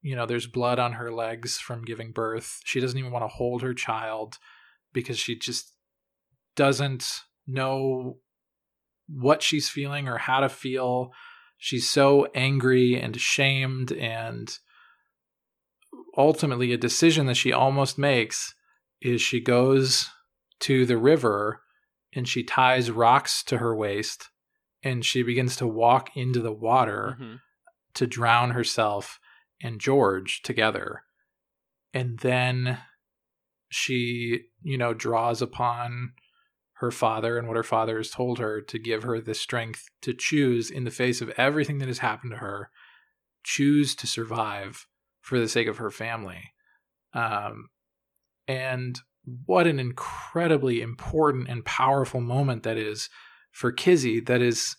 you know, there's blood on her legs from giving birth. She doesn't even want to hold her child because she just doesn't know what she's feeling or how to feel. She's so angry and ashamed, and ultimately a decision that she almost makes is she goes to the river and she ties rocks to her waist and she begins to walk into the water mm-hmm. to drown herself and George together. And then she, you know, draws upon her father and what her father has told her to give her the strength to choose in the face of everything that has happened to her, choose to survive for the sake of her family. And what an incredibly important and powerful moment that is for Kizzy, that is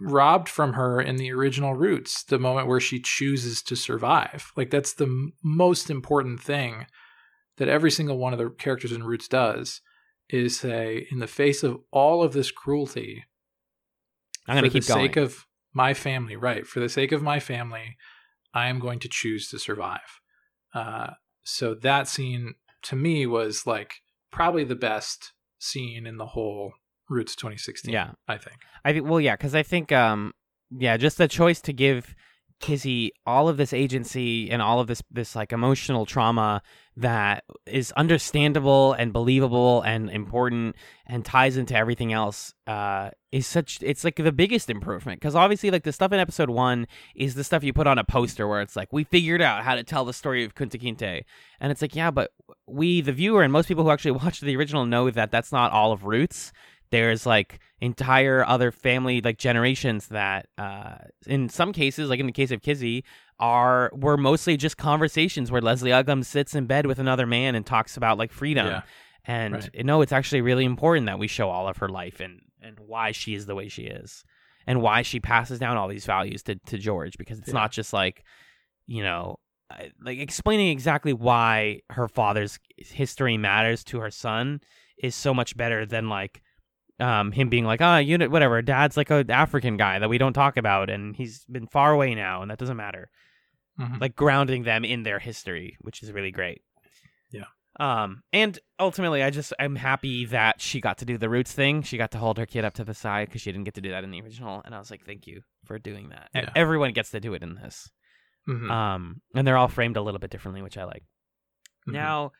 robbed from her in the original Roots, the moment where she chooses to survive. Like, that's the most important thing that every single one of the characters in Roots does, is say, in the face of all of this cruelty, I'm going to keep going. For the sake of my family, right? For the sake of my family, I am going to choose to survive. So that scene to me was like probably the best scene in the whole Roots 2016. Yeah, I think. Well, yeah, because I think, just the choice to give Kizzy all of this agency and all of this like emotional trauma that is understandable and believable and important and ties into everything else it's like the biggest improvement, because obviously like the stuff in episode 1 is the stuff you put on a poster where it's like, we figured out how to tell the story of Kunta Kinte, and it's like, yeah, but we, the viewer, and most people who actually watched the original know that that's not all of Roots. There's like entire other family, like generations that in some cases, like in the case of Kizzy, were mostly just conversations where Leslie Uggam sits in bed with another man and talks about like freedom. Yeah. And right. No, it's actually really important that we show all of her life and why she is the way she is and why she passes down all these values to George, because it's not just like, you know, like explaining exactly why her father's history matters to her son is so much better than like, him being like, you know, whatever, dad's like an African guy that we don't talk about and he's been far away now and that doesn't matter. Mm-hmm. Like grounding them in their history, which is really great. Yeah. And ultimately, I'm happy that she got to do the Roots thing. She got to hold her kid up to the side because she didn't get to do that in the original. And I was like, thank you for doing that. Yeah. And everyone gets to do it in this. Mm-hmm. And they're all framed a little bit differently, which I like. Mm-hmm. Now,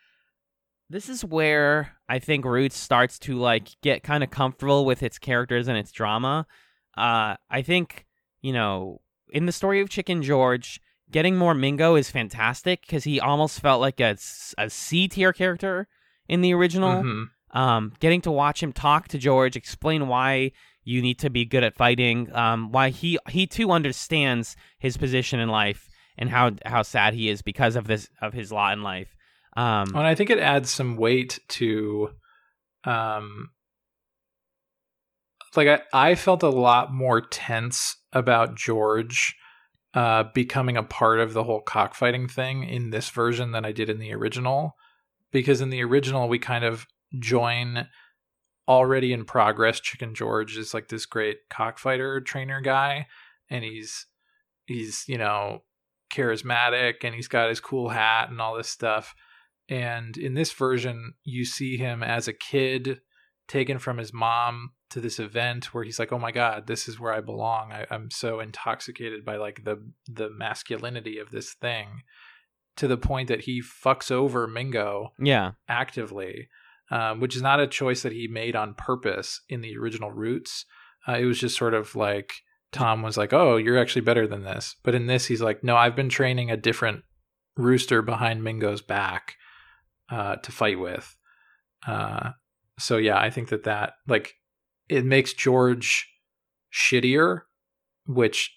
this is where I think Roots starts to like get kind of comfortable with its characters and its drama. I think, you know, in the story of Chicken George, getting more Mingo is fantastic because he almost felt like a C-tier character in the original. Mm-hmm. Getting to watch him talk to George, explain why you need to be good at fighting, why he too understands his position in life and how sad he is because of this, of his lot in life. And I think it adds some weight to, like I felt a lot more tense about George becoming a part of the whole cockfighting thing in this version than I did in the original, because in the original we kind of join already in progress. Chicken George is like this great cockfighter trainer guy, and he's you know, charismatic and he's got his cool hat and all this stuff. And in this version, you see him as a kid taken from his mom to this event where he's like, oh my God, this is where I belong. I'm so intoxicated by like the masculinity of this thing, to the point that he fucks over Mingo actively, which is not a choice that he made on purpose in the original Roots. It was just sort of like Tom was like, oh, you're actually better than this. But in this, he's like, no, I've been training a different rooster behind Mingo's back to fight with. So yeah, I think that like it makes George shittier, which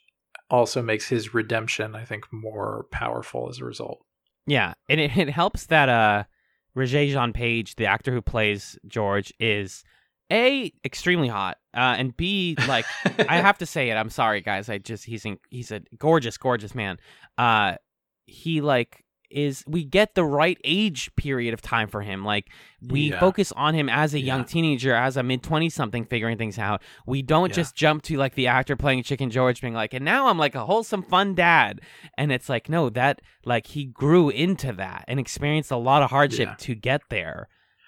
also makes his redemption, I think, more powerful as a result. Yeah, and it helps that Regé Jean Page, the actor who plays George, is A, extremely hot, and B, like I have to say it. I'm sorry, guys. He's a gorgeous, gorgeous man. He like. We get the right age period of time for him. Like, we focus on him as a young teenager, as a mid-20-something figuring things out. We don't just jump to, like, the actor playing Chicken George being like, and now I'm, like, a wholesome, fun dad. And it's like, no, that, like, he grew into that and experienced a lot of hardship to get there.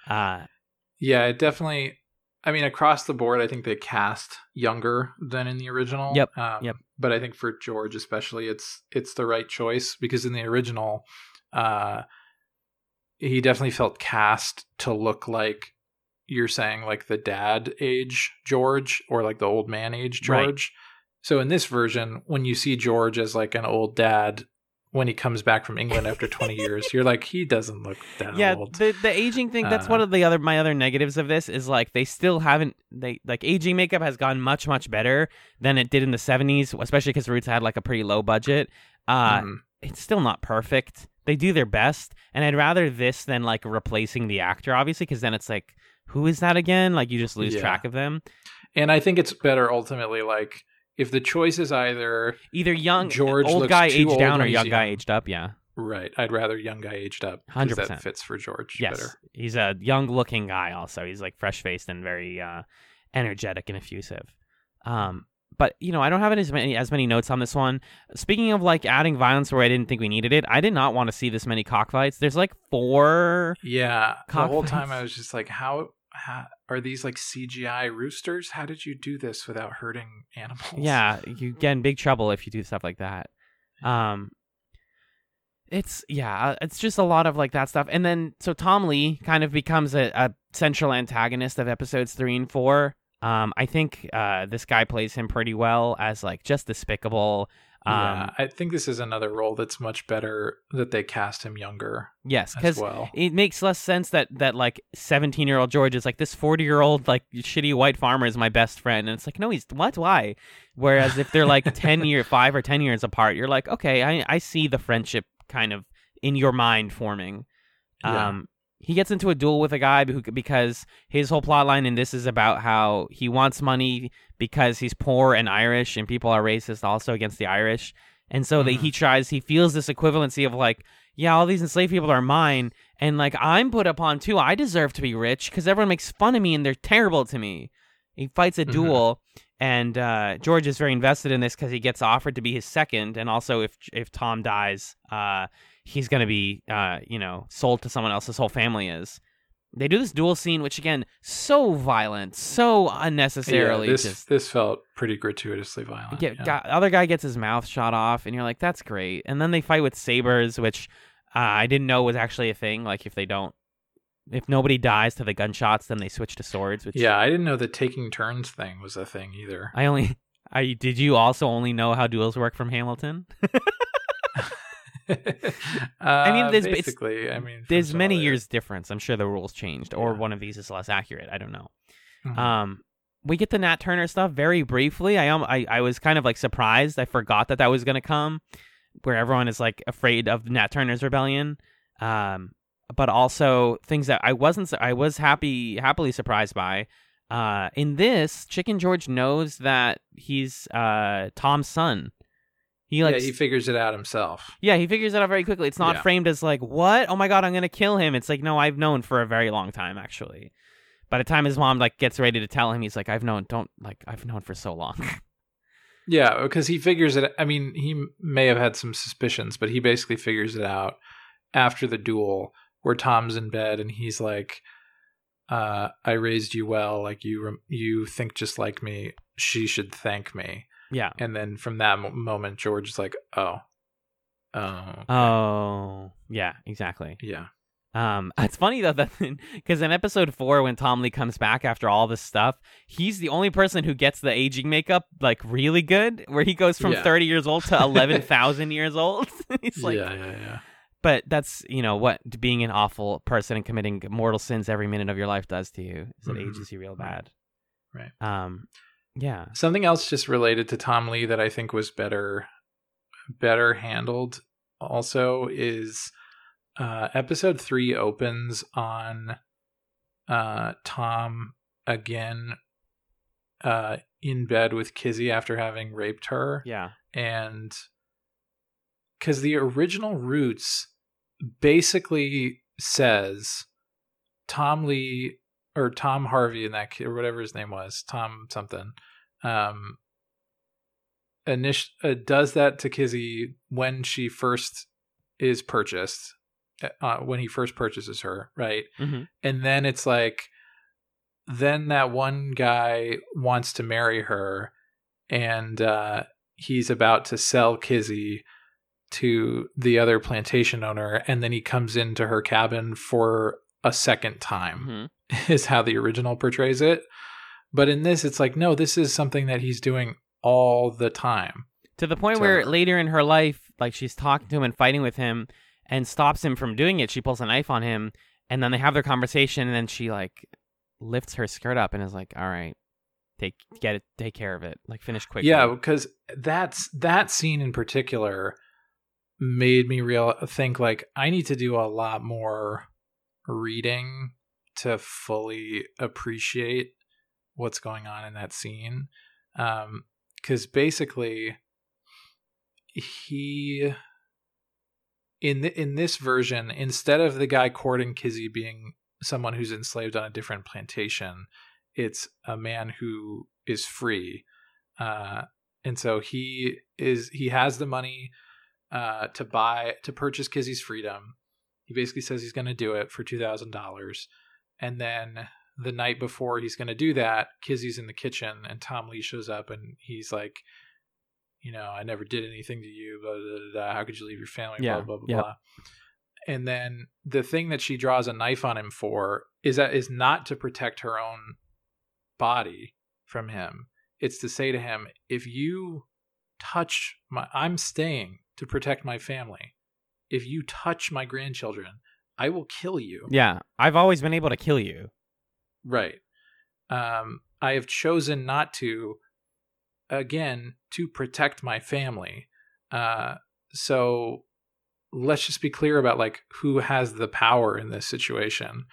It definitely, I mean, across the board, I think they cast younger than in the original. Yep. But I think for George especially, it's the right choice, because in the original, he definitely felt cast to look like, you're saying, like the dad age George, or like the old man age George. Right. So in this version, when you see George as like an old dad, when he comes back from England after 20 years, you're like, he doesn't look that old. Yeah, the aging thing, that's one of the other, my other negatives of this is like, they still haven't, they like aging makeup has gone much, much better than it did in the 70s, especially because Roots had like a pretty low budget. It's still not perfect. They do their best. And I'd rather this than like replacing the actor, obviously, because then it's like, who is that again? Like you just lose track of them. And I think it's better ultimately, like, if the choice is either young George old guy aged down or young guy aged up, yeah. Right. I'd rather young guy aged up. 100%. That fits for George better. He's a young-looking guy also. He's like fresh-faced and very energetic and effusive. But, you know, I don't have as many notes on this one. Speaking of, like, adding violence where I didn't think we needed it, I did not want to see this many cockfights. There's, like, 4 cockfights. The whole time I was just like, how are these like CGI roosters? How did you do this without hurting animals? Yeah, you get in big trouble if you do stuff like that. It's just a lot of like that stuff. And then so Tom Lee kind of becomes a central antagonist of episodes 3 and 4. I think this guy plays him pretty well as like just despicable. I think this is another role that's much better that they cast him younger. Yes, because it makes less sense that like 17-year-old George is like, this 40-year-old like shitty white farmer is my best friend, and it's like, no, he's what? Why? Whereas if they're like 5 or 10 years apart, you're like, okay, I see the friendship kind of in your mind forming. He gets into a duel with a guy because his whole plot line in this is about how he wants money because he's poor and Irish, and people are racist also against the Irish. And so he feels this equivalency of like, yeah, all these enslaved people are mine, and like I'm put upon too. I deserve to be rich because everyone makes fun of me and they're terrible to me. He fights a duel, and George is very invested in this because he gets offered to be his second, and also if Tom dies, he's going to be, sold to someone else. His whole family is. They do this duel scene, which, again, so violent, so unnecessarily. Yeah, this felt pretty gratuitously violent. Other guy gets his mouth shot off, and you're like, that's great. And then they fight with sabers, which I didn't know was actually a thing. Like, if nobody dies to the gunshots, then they switch to swords. Which, yeah, I didn't know the taking turns thing was a thing either. Did you also only know how duels work from Hamilton? There's many years difference. I'm sure the rules changed, or one of these is less accurate. I don't know. We get the Nat Turner stuff very briefly. I was kind of like surprised. I forgot that was going to come, where everyone is like afraid of Nat Turner's rebellion. But also things that I was happily surprised by. In this, Chicken George knows that he's Tom's son. He figures it out himself. Yeah, he figures it out very quickly. It's not framed as like, what? Oh my God, I'm going to kill him. It's like, no, I've known for a very long time, actually. By the time his mom like gets ready to tell him, he's like, I've known for so long. Yeah, because he figures it. I mean, he may have had some suspicions, but he basically figures it out after the duel where Tom's in bed and he's like, I raised you well. Like you think just like me. She should thank me. Yeah. And then from that moment, George is like, oh, yeah, exactly. Yeah. It's funny, though, because in episode 4, when Tom Lee comes back after all this stuff, he's the only person who gets the aging makeup like really good, where he goes from 30 years old to 11,000 years old. He's like, yeah. But that's, you know, what being an awful person and committing mortal sins every minute of your life does to you. Is it ages you real bad. Right. Yeah. Something else just related to Tom Lee that I think was better handled also is episode 3 opens on Tom again in bed with Kizzy after having raped her. Yeah. And because the original Roots basically says Tom Lee... or Tom Harvey in that kid, or whatever his name was, Tom something, does that to Kizzy when she first is purchased, when he first purchases her, right? Mm-hmm. And then it's like, then that one guy wants to marry her, and he's about to sell Kizzy to the other plantation owner, and then he comes into her cabin for a second time, mm-hmm. is how the original portrays it. But in this, it's like, no, this is something that he's doing all the time. To the point where later in her life, like, she's talking to him and fighting with him and stops him from doing it. She pulls a knife on him, and then they have their conversation, and then she, like, lifts her skirt up and is like, all right, take care of it. Like, finish quickly. Yeah, because that scene in particular made me think, like, I need to do a lot more reading to fully appreciate what's going on in that scene. Because basically, he... In this version, instead of the guy courting Kizzy being someone who's enslaved on a different plantation, it's a man who is free, and so he has the money to purchase Kizzy's freedom. He basically says he's going to do it for $2,000, and then the night before he's going to do that, Kizzy's in the kitchen, and Tom Lee shows up, and he's like, you know, I never did anything to you, blah, blah, blah, blah. How could you leave your family, yeah, blah, blah, blah, yep. blah. And then the thing that she draws a knife on him for is not to protect her own body from him. It's to say to him, if you touch I'm staying to protect my family. If you touch my grandchildren, I will kill you. Yeah, I've always been able to kill you. Right. I have chosen not to, again, to protect my family. So let's just be clear about, like, who has the power in this situation.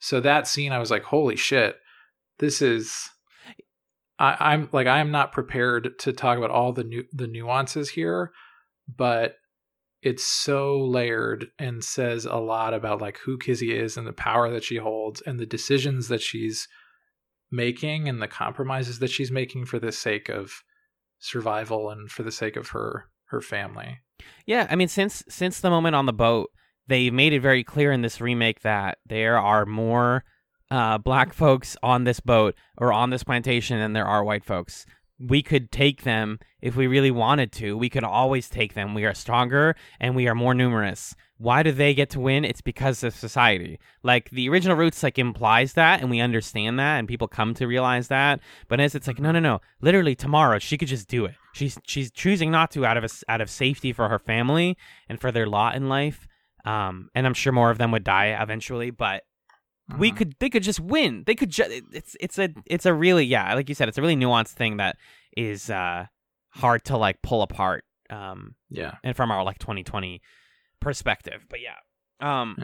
So that scene, I was like, holy shit, this is, I'm like, I am not prepared to talk about all the nuances here, but it's so layered and says a lot about, like, who Kizzy is and the power that she holds and the decisions that she's making and the compromises that she's making for the sake of survival and for the sake of her family. Yeah, I mean, since the moment on the boat, they made it very clear in this remake that there are more black folks on this boat or on this plantation than there are white folks. We could take them if we really wanted to. We could always take them. We are stronger and we are more numerous. Why do they get to win? It's because of society. Like, the original Roots, like, implies that, and we understand that, and people come to realize that. But as it's like, no. Literally tomorrow, she could just do it. She's choosing not to out of safety for her family and for their lot in life. And I'm sure more of them would die eventually. But they could just win. They could it's a really, yeah, like you said, it's a really nuanced thing that is hard to, like, pull apart. Yeah, and from our, like, 2020. Perspective. But yeah.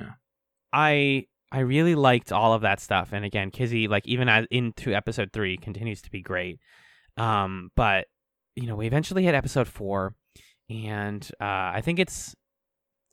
I really liked all of that stuff, and again, Kizzy, like, even as into episode 3, continues to be great. But you know, we eventually hit episode 4, and I think it's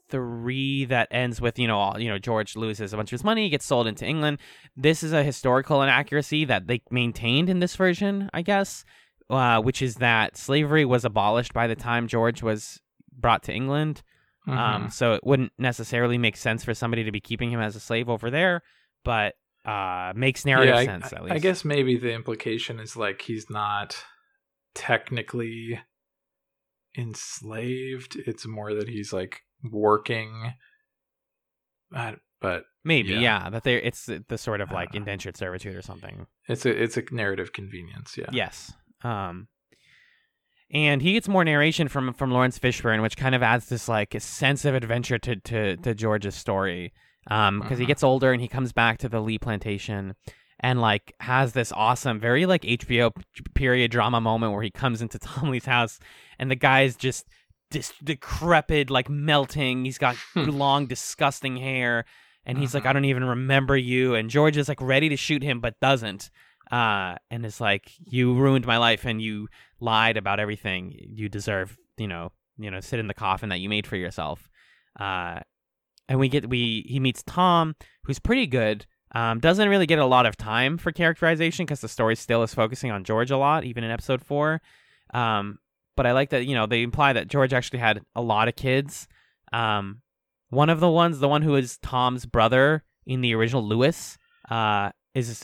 3 that ends with, you know, George loses a bunch of his money, gets sold into England. This is a historical inaccuracy that they maintained in this version, I guess, which is that slavery was abolished by the time George was brought to England. Mm-hmm. So it wouldn't necessarily make sense for somebody to be keeping him as a slave over there, but makes narrative sense, at least. I guess maybe the implication is, like, he's not technically enslaved. It's more that he's, like, working, but maybe, yeah, that it's the sort of, like, indentured servitude or something. It's a narrative convenience, yeah. Yes. And he gets more narration from Lawrence Fishburne, which kind of adds this, like, sense of adventure to George's story. Because he gets older and he comes back to the Lee plantation and, like, has this awesome, very, like, HBO period drama moment where he comes into Tom Lee's house and the guy's just decrepit, like, melting. He's got long, disgusting hair, and he's like, I don't even remember you. And George is, like, ready to shoot him, but doesn't. And it's like, you ruined my life and you lied about everything. You deserve, you know, sit in the coffin that you made for yourself. And he meets Tom, who's pretty good. Doesn't really get a lot of time for characterization because the story still is focusing on George a lot, even in episode 4. But I like that, you know, they imply that George actually had a lot of kids. One of the ones, the one who is Tom's brother in the original, Lewis,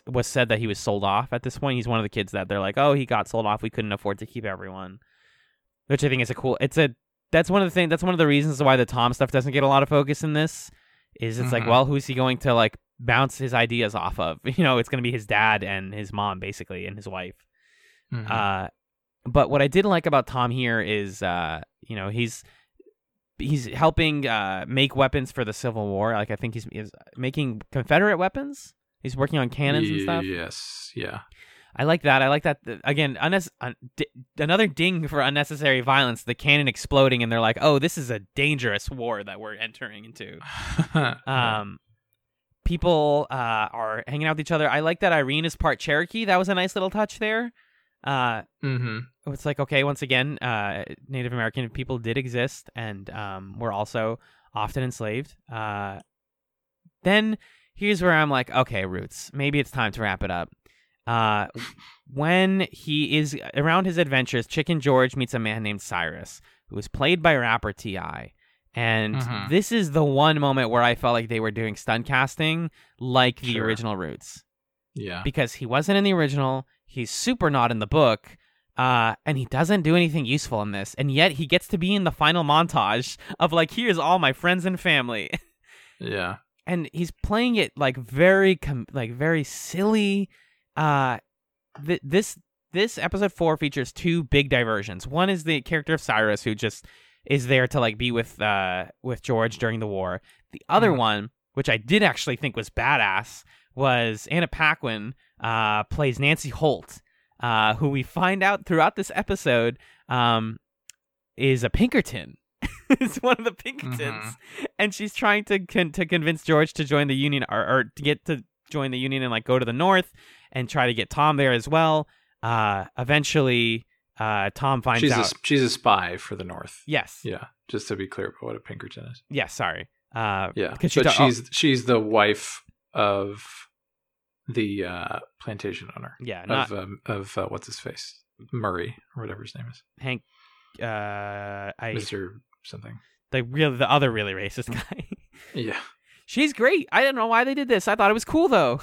was said that he was sold off at this point. He's one of the kids that they're like, oh, he got sold off. We couldn't afford to keep everyone, which I think is a cool. That's one of the things. That's one of the reasons why the Tom stuff doesn't get a lot of focus in this. Is it's like, well, who's he going to like bounce his ideas off of? You know, it's going to be his dad and his mom basically, and his wife. Mm-hmm. But what I did like about Tom here is, you know, he's helping make weapons for the Civil War. Like I think he's making Confederate weapons. He's working on cannons and stuff. Yes, yeah. I like that. Again, another ding for unnecessary violence. The cannon exploding, and they're like, "Oh, this is a dangerous war that we're entering into." People are hanging out with each other. I like that Irene is part Cherokee. That was a nice little touch there. It's like, okay, once again, Native American people did exist and were also often enslaved. Then here's where I'm like, okay, Roots, maybe it's time to wrap it up. When he is around his adventures, Chicken George meets a man named Cyrus, who was played by rapper T.I. And this is the one moment where I felt like they were doing stunt casting like the original Roots. Yeah. Because he wasn't in the original, he's super not in the book, and he doesn't do anything useful in this. And yet he gets to be in the final montage of like, here's all my friends and family. Yeah. And he's playing it like very silly. This episode 4 features two big diversions. One is the character of Cyrus, who just is there to like be with George during the war. The other one, which I did actually think was badass, was Anna Paquin plays Nancy Holt, who we find out throughout this episode is a Pinkerton. It's one of the Pinkertons, and she's trying to convince George to join the Union or to get to join the Union and like go to the North and try to get Tom there as well. Eventually, Tom finds out she's a spy for the North. Yes. Yeah. Just to be clear about what a Pinkerton is. Yeah. Sorry. Yeah. But she's the wife of the plantation owner. Yeah. Of what's his face, Murray or whatever his name is. Hank. Mr. Something. The other really racist guy. Yeah. She's great. I don't know why they did this. I thought it was cool though.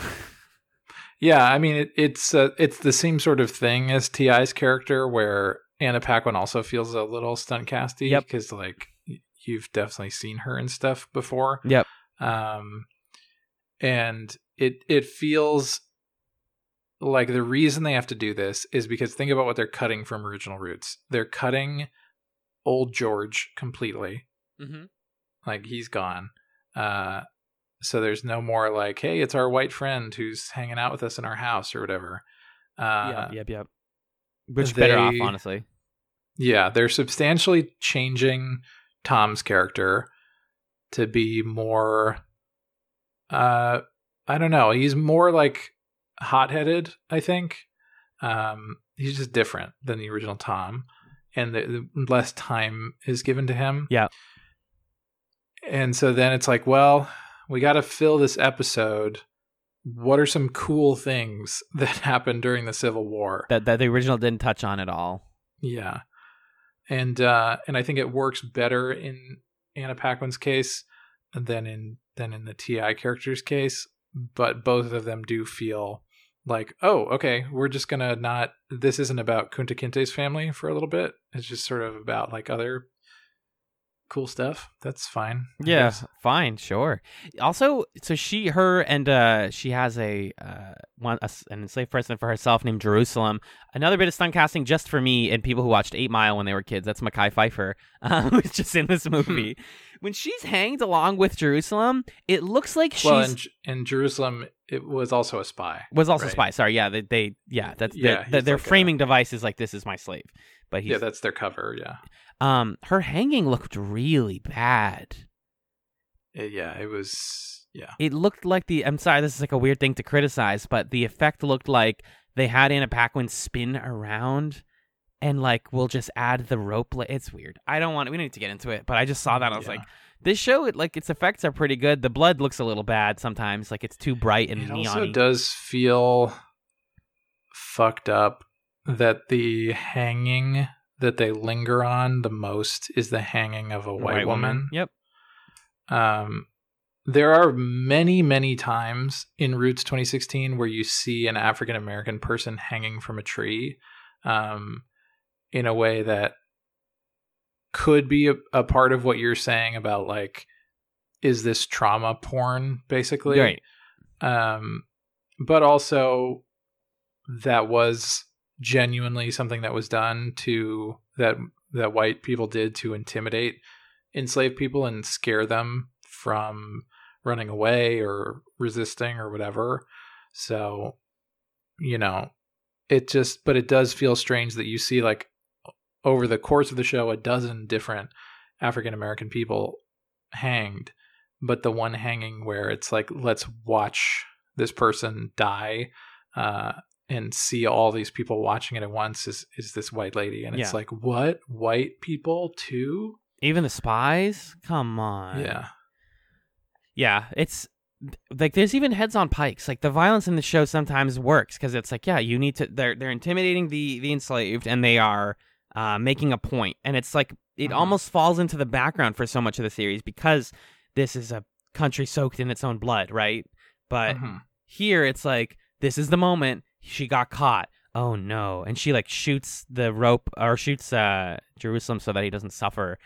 Yeah, I mean it's the same sort of thing as T.I.'s character, where Anna Paquin also feels a little stunt casty because like you've definitely seen her and stuff before. Yep. And it feels like the reason they have to do this is because think about what they're cutting from original Roots. They're cutting old George completely. Like he's gone. So there's no more like, hey, it's our white friend who's hanging out with us in our house or whatever. Yep. Which better off, honestly. Yeah, they're substantially changing Tom's character to be more, I don't know. He's more like hot-headed, I think. He's just different than the original Tom, and the less time is given to him. Yeah. And so then it's like, well, we got to fill this episode. What are some cool things that happened during the Civil War that the original didn't touch on at all? Yeah. And I think it works better in Anna Paquin's case than in the T.I. character's case. But both of them do feel like, oh, okay, we're just going to not, this isn't about Kunta Kinte's family for a little bit. It's just sort of about like other cool stuff. That's fine. Yeah, fine, sure. Also, so she has an enslaved president for herself named Jerusalem. Another bit of stunt casting just for me and people who watched 8 Mile when they were kids. That's Mekhi Phifer, who's just in this movie. When she's hanged along with Jerusalem, it looks like she's... Well, and Jerusalem, it was also a spy. Sorry, yeah. Their framing device is like, this is my slave. But yeah, that's their cover, yeah. Her hanging looked really bad. It looked like I'm sorry, this is like a weird thing to criticize, but the effect looked like they had Anna Paquin spin around and like, we'll just add the rope. It's weird. We don't need to get into it, but I just saw that. And I was like, this show, its effects are pretty good. The blood looks a little bad sometimes. Like it's too bright and neon-y. It also does feel fucked up that the hanging that they linger on the most is the hanging of a white woman. Yep. There are many, many times in Roots 2016 where you see an African American person hanging from a tree in a way that could be a part of what you're saying about, like, is this trauma porn, basically? Right. But also that was genuinely something that was done to that white people did to intimidate enslaved people and scare them from running away or resisting or whatever. So, you know, but it does feel strange that you see, like, over the course of the show, 12 different African-American people hanged, but the one hanging where it's like, let's watch this person die, and see all these people watching it at once is this white lady. And it's like, what? White people too? Even the spies? Come on. Yeah. Yeah, it's like there's even heads on pikes. Like, the violence in the show sometimes works because it's like, yeah, you need to. They're intimidating the enslaved, and they are making a point. And it's like it almost falls into the background for so much of the series because this is a country soaked in its own blood, right? But here it's like, this is the moment she got caught. Oh no! And she, like, shoots the rope or shoots Jerusalem so that he doesn't suffer,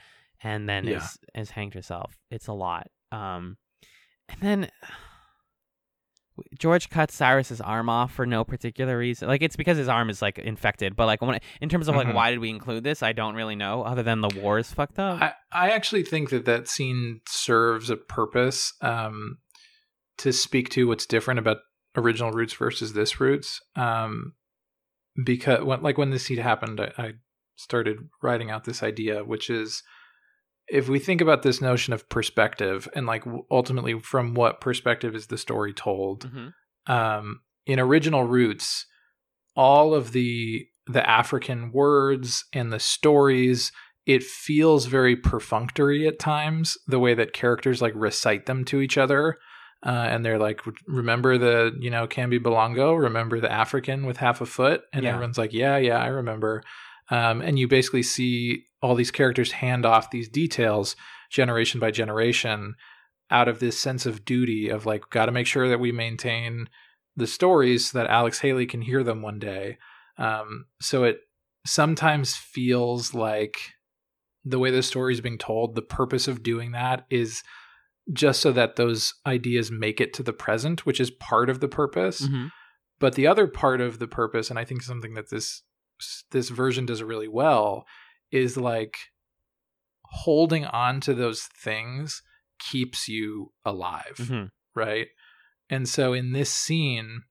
and then is hanged herself. It's a lot. And then George cuts Cyrus's arm off for no particular reason. Like, it's because his arm is, like, infected. But, like, in terms of, like, why did we include this? I don't really know, other than the war is fucked up. I actually think that scene serves a purpose to speak to what's different about original Roots versus this Roots. Because when this scene happened, I started writing out this idea, which is, if we think about this notion of perspective and, like, ultimately from what perspective is the story told, in original Roots, all of the African words and the stories, it feels very perfunctory at times, the way that characters, like, recite them to each other. And they're like, remember the, you know, Kambi Belongo, remember the African with half a foot. And everyone's like, yeah, I remember. And you basically see all these characters hand off these details generation by generation out of this sense of duty of, like, got to make sure that we maintain the stories so that Alex Haley can hear them one day. So it sometimes feels like the way the story is being told, the purpose of doing that is just so that those ideas make it to the present, which is part of the purpose. But the other part of the purpose, and I think something that this version does really well, is, like, holding on to those things keeps you alive. Right. And so in this scene,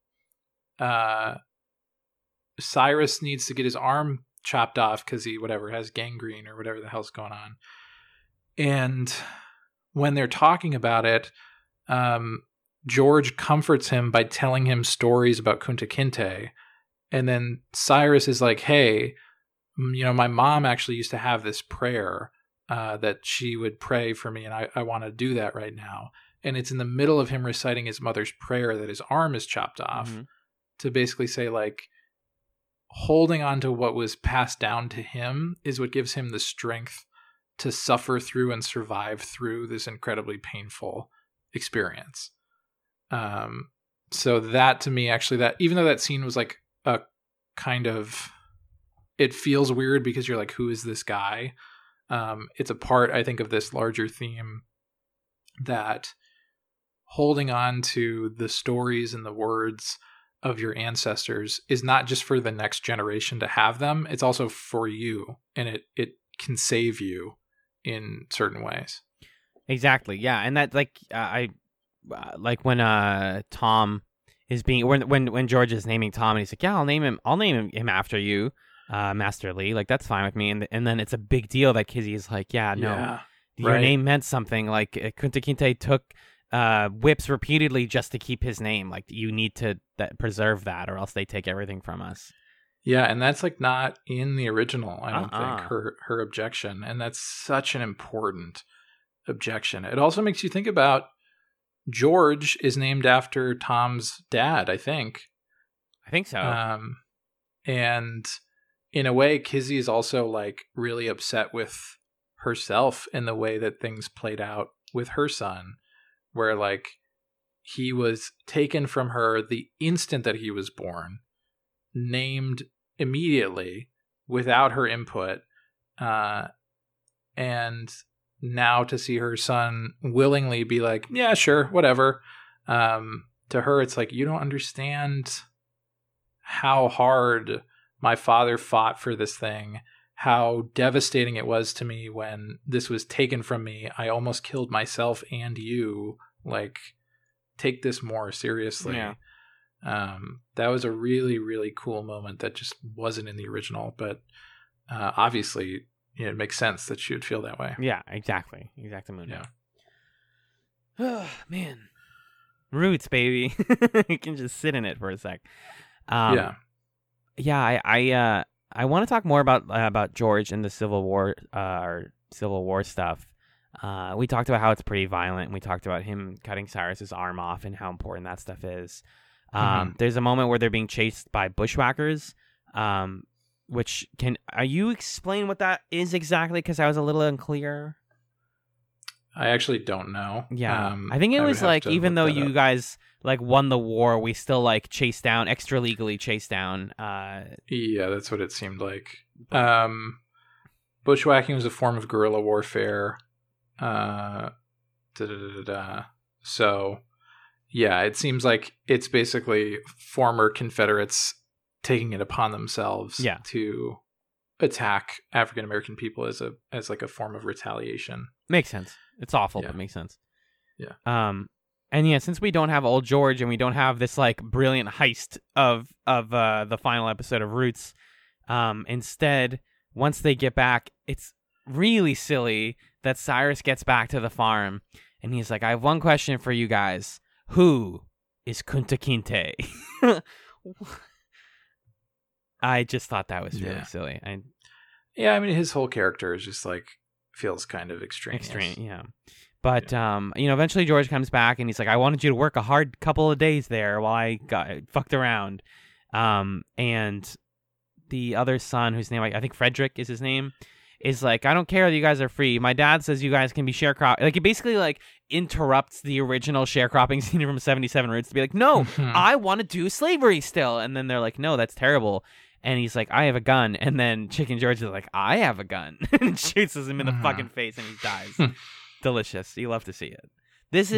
Cyrus needs to get his arm chopped off because he, whatever, has gangrene or whatever the hell's going on. And when they're talking about it, George comforts him by telling him stories about Kunta Kinte. And then Cyrus is like, hey, you know, my mom actually used to have this prayer that she would pray for me, and I want to do that right now. And it's in the middle of him reciting his mother's prayer that his arm is chopped off to basically say, like, holding on to what was passed down to him is what gives him the strength to suffer through and survive through this incredibly painful experience. So that, to me, actually, that even though that scene was, like, a kind of, it feels weird because you're like, who is this guy? It's a part, I think, of this larger theme that holding on to the stories and the words of your ancestors is not just for the next generation to have them. It's also for you, and it can save you in certain ways. Exactly. Yeah. And that, like, when Tom is being, when George is naming Tom, and he's like, yeah, I'll name him after you, Master Lee. Like, that's fine with me. And then it's a big deal that Kizzy is like, your name meant something. Like, Kunta Kinte took whips repeatedly just to keep his name. Like, you need to preserve that, or else they take everything from us. Yeah, and that's, like, not in the original, I don't think, her objection. And that's such an important objection. It also makes you think about, George is named after Tom's dad, I think. I think so. And in a way, Kizzy is also, like, really upset with herself in the way that things played out with her son, where like he was taken from her the instant that he was born, named immediately without her input, and now to see her son willingly be like, yeah, sure, whatever. To her, it's like, you don't understand how hard my father fought for this thing, how devastating it was to me when this was taken from me. I almost killed myself and you. Like, take this more seriously. Yeah. That was a really, really cool moment that just wasn't in the original, but obviously, you know, it makes sense that she would feel that way. Yeah, exactly. Exactly. Yeah. Oh, man. Roots, baby. You can just sit in it for a sec. Yeah. I want to talk more about George and the Civil War, or Civil War stuff. We talked about how it's pretty violent. We talked about him cutting Cyrus's arm off and how important that stuff is. There's a moment where they're being chased by bushwhackers, which you explain what that is exactly? Because I was a little unclear. I actually don't know. Yeah. I think it was like, even though you guys like won the war, we still like chased down, extra legally chased down. Yeah, that's what it seemed like. Bushwhacking was a form of guerrilla warfare. So yeah, it seems like it's basically former Confederates taking it upon themselves to attack African-American people as like a form of retaliation. Makes sense. It's awful, but makes sense. Yeah. And since we don't have old George and we don't have this like brilliant heist of the final episode of Roots, instead, once they get back, it's really silly that Cyrus gets back to the farm and he's like, I have one question for you guys. Who is Kunta Kinte? I just thought that was really silly. I mean, his whole character is just like, feels kind of extraneous. But eventually George comes back and he's like, I wanted you to work a hard couple of days there while I got fucked around. And the other son, whose name I think Frederick is his name, is like, I don't care that you guys are free. My dad says you guys can be sharecropping. Like, it basically like interrupts the original sharecropping scene from 77 Roots to be like, no, I want to do slavery still. And then they're like, no, that's terrible. And he's like, I have a gun. And then Chicken George is like, I have a gun. And shoots him in the fucking face and he dies. Delicious. You love to see it. This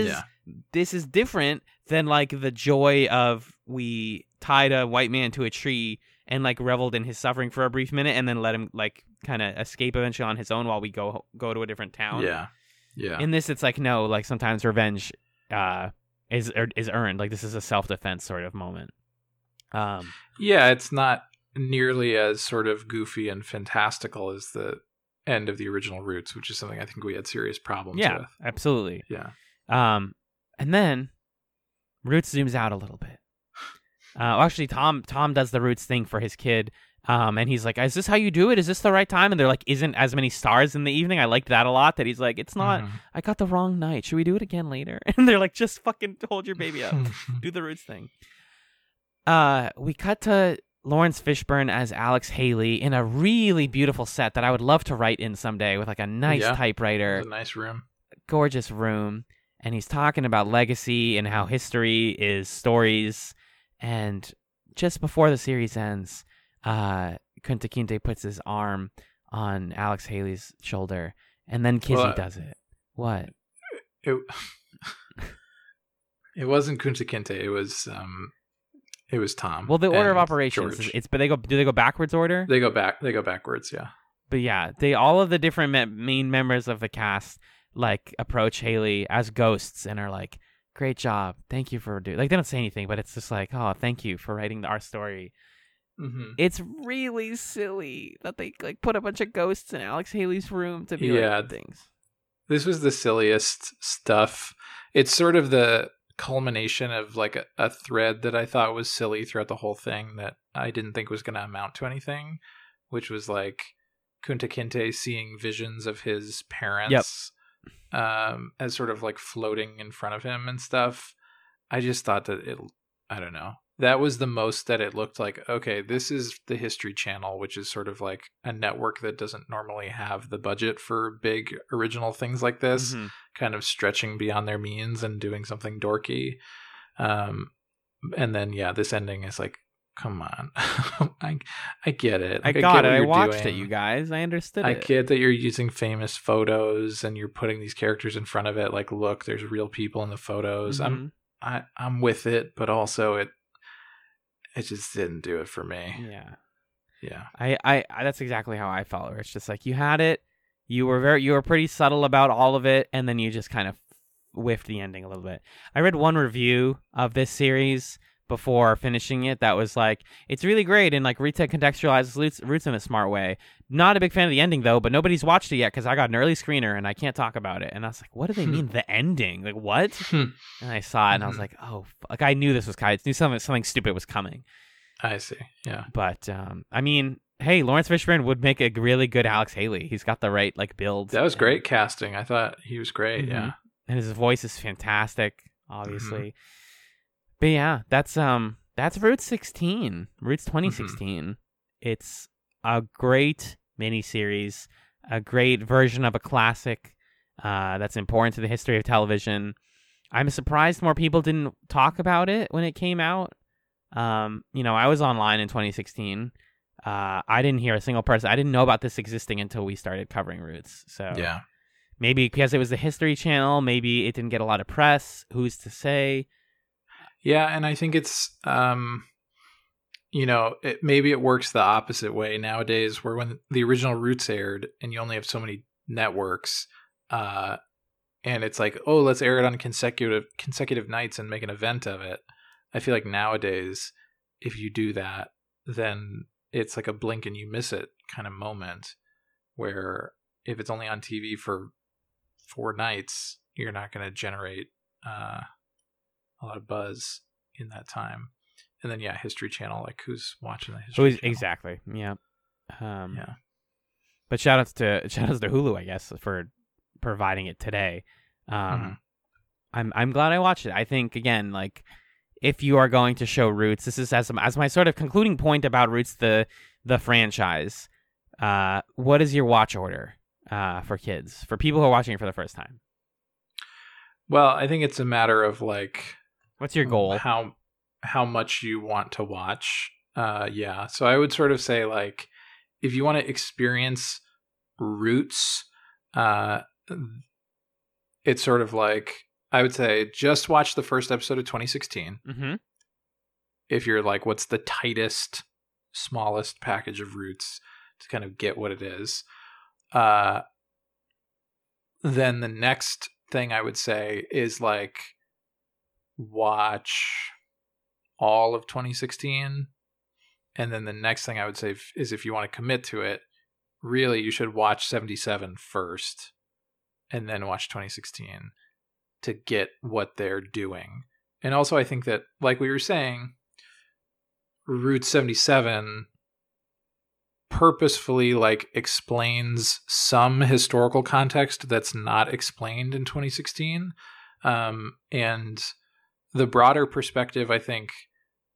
is different than like the joy of we tied a white man to a tree and like reveled in his suffering for a brief minute and then let him like kind of escape eventually on his own while we go to a different town. Yeah. Yeah. In this, it's like, no, like sometimes revenge is earned. Like, this is a self-defense sort of moment. It's not nearly as sort of goofy and fantastical as the end of the original Roots, which is something I think we had serious problems with. Yeah, absolutely. Yeah. And then Roots zooms out a little bit. Actually, Tom does the Roots thing for his kid. And he's like, is this how you do it? Is this the right time? And they're like, isn't as many stars in the evening. I liked that a lot, that he's like, it's not, I got the wrong night. Should we do it again later? And they're like, just fucking hold your baby up. Do the Roots thing. We cut to Lawrence Fishburne as Alex Haley in a really beautiful set that I would love to write in someday, with like a nice typewriter. It's a nice room. Gorgeous room. And he's talking about legacy and how history is stories. And just before the series ends, Kunta Kinte puts his arm on Alex Haley's shoulder, and then Kizzy does it. What? It wasn't Kunta Kinte. It was Tom. Well, the order of operations. George. It's but they go. Do they go backwards order? They go back. They go backwards. Yeah. But yeah, all of the different main members of the cast like approach Haley as ghosts and are like, "Great job, thank you for doing." Like, they don't say anything, but it's just like, "Oh, thank you for writing our story." Mm-hmm. It's really silly that they like put a bunch of ghosts in Alex Haley's room to be like things. This was the silliest stuff. It's sort of the culmination of like a thread that I thought was silly throughout the whole thing that I didn't think was going to amount to anything, which was like Kunta Kinte seeing visions of his parents as sort of like floating in front of him and stuff. I just thought that I don't know. That was the most that it looked like, okay, this is the History Channel, which is sort of like a network that doesn't normally have the budget for big original things like this. kind of stretching beyond their means and doing something dorky. And then, yeah, this ending is like, come on. I get it. Like, I got it. I watched it, you guys. I understood it. I get that you're using famous photos and you're putting these characters in front of it. Like, look, there's real people in the photos. Mm-hmm. I'm with it, but also it just didn't do it for me. Yeah. I that's exactly how I felt. It's just like, you had it. You were pretty subtle about all of it, and then you just kind of whiffed the ending a little bit. I read one review of this series before finishing it that was like, it's really great and like recontextualizes Roots in a smart way. Not a big fan of the ending though, but nobody's watched it yet because I got an early screener and I can't talk about it. And I was like, what do they mean the ending? Like, what? And I saw it and I was like, oh, like I knew this was kind of, knew something stupid was coming. I see. Yeah. But I mean, hey, Lawrence Fishburne would make a really good Alex Haley. He's got the right like build. That was great casting. I thought he was great. Mm-hmm. Yeah. And his voice is fantastic, obviously. Mm-hmm. But yeah, that's Roots 2016. Mm-hmm. It's a great miniseries, a great version of a classic that's important to the history of television. I'm surprised more people didn't talk about it when it came out. You know, I was online in 2016. I didn't hear a single person. I didn't know about this existing until we started covering Roots. So yeah, maybe because it was the History Channel, maybe it didn't get a lot of press. Who's to say? Yeah, and I think it's, you know, maybe it works the opposite way nowadays, where when the original Roots aired and you only have so many networks, and it's like, oh, let's air it on consecutive nights and make an event of it. I feel like nowadays, if you do that, then it's like a blink and you miss it kind of moment, where if it's only on TV for 4 nights, you're not going to generate a lot of buzz in that time. And then, yeah, History Channel, like who's watching the History Channel? Exactly. Yeah. Yeah. But shout outs to Hulu, I guess, for providing it today. Mm-hmm. I'm glad I watched it. I think, again, like if you are going to show Roots, this is as my sort of concluding point about Roots, the franchise. What is your watch order for kids, for people who are watching it for the first time? Well, I think it's a matter of like, what's your goal? How much you want to watch. Yeah. So I would sort of say like, if you want to experience Roots, it's sort of like, I would say just watch the first episode of 2016. Mm-hmm. If you're like, what's the tightest, smallest package of Roots to kind of get what it is. Then the next thing I would say is like, watch all of 2016. And then the next thing I would say is if you want to commit to it, really you should watch 77 first and then watch 2016 to get what they're doing. And also I think that, like we were saying, Route 77 purposefully like explains some historical context that's not explained in 2016. And the broader perspective, I think,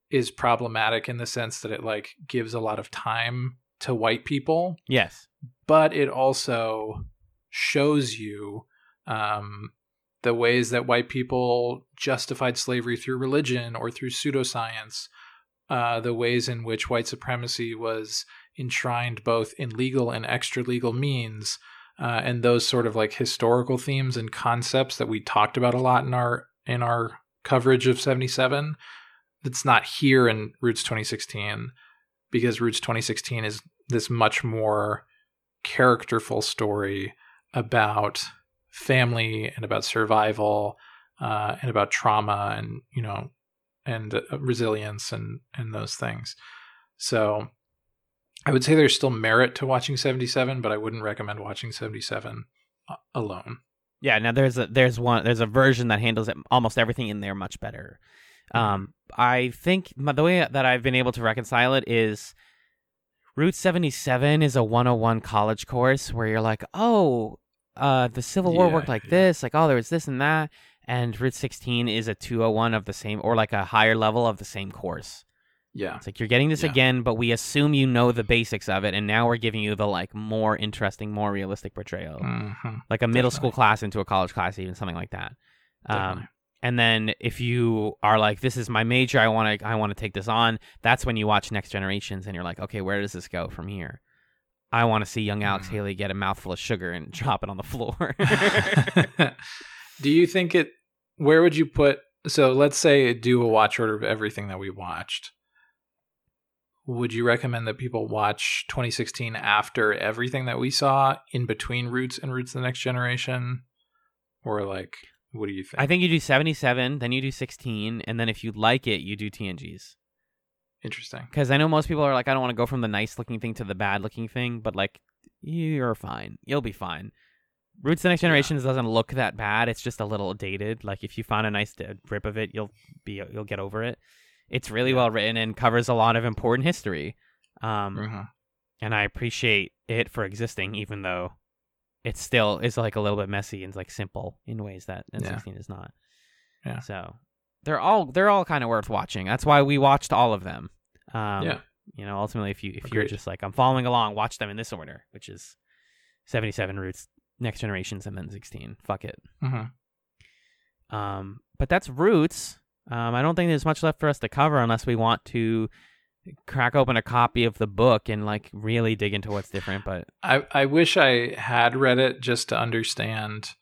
is problematic in the sense that it like gives a lot of time to white people. Yes. But it also shows you the ways that white people justified slavery through religion or through pseudoscience, the ways in which white supremacy was enshrined both in legal and extra legal means, and those sort of like historical themes and concepts that we talked about a lot in our coverage of 77. That's not here in Roots 2016, because Roots 2016 is this much more characterful story about family and about survival, and about trauma and, you know, and resilience and those things. So I would say there's still merit to watching 77, but I wouldn't recommend watching 77 alone. Yeah, now there's a version that handles it, almost everything in there, much better. I think the way that I've been able to reconcile it is Route 77 is a 101 college course where you're like, oh, the Civil War worked like this, like, oh, there was this and that, and Route 16 is a 201 of the same, or like a higher level of the same course. Yeah. It's like, you're getting this again, but we assume you know the basics of it, and now we're giving you the, like, more interesting, more realistic portrayal. Mm-hmm. Like a middle school class into a college class, even something like that. And then if you are like, this is my major, I want to take this on, that's when you watch Next Generations, and you're like, okay, where does this go from here? I want to see young Alex Haley get a mouthful of sugar and drop it on the floor. Do you think it... Where would you put... So let's say do a watch order of everything that we watched. Would you recommend that people watch 2016 after everything that we saw, in between Roots and Roots the Next Generation? Or, like, what do you think? I think you do 77, then you do 16, and then if you like it, you do TNGs. Interesting. Because I know most people are like, I don't want to go from the nice-looking thing to the bad-looking thing, but, like, you're fine. You'll be fine. Roots the Next Generation doesn't look that bad. It's just a little dated. Like, if you find a nice rip of it, you'll get over it. It's really well written and covers a lot of important history. And I appreciate it for existing, even though it still is like a little bit messy and like simple in ways that N16 is not. Yeah. So they're all kind of worth watching. That's why we watched all of them. You know, ultimately, if you're just like, I'm following along, watch them in this order, which is 77, Roots, Next Generations, and then 16. Fuck it. Mm-hmm. But that's Roots. I don't think there's much left for us to cover unless we want to crack open a copy of the book and like really dig into what's different. But I wish I had read it just to understand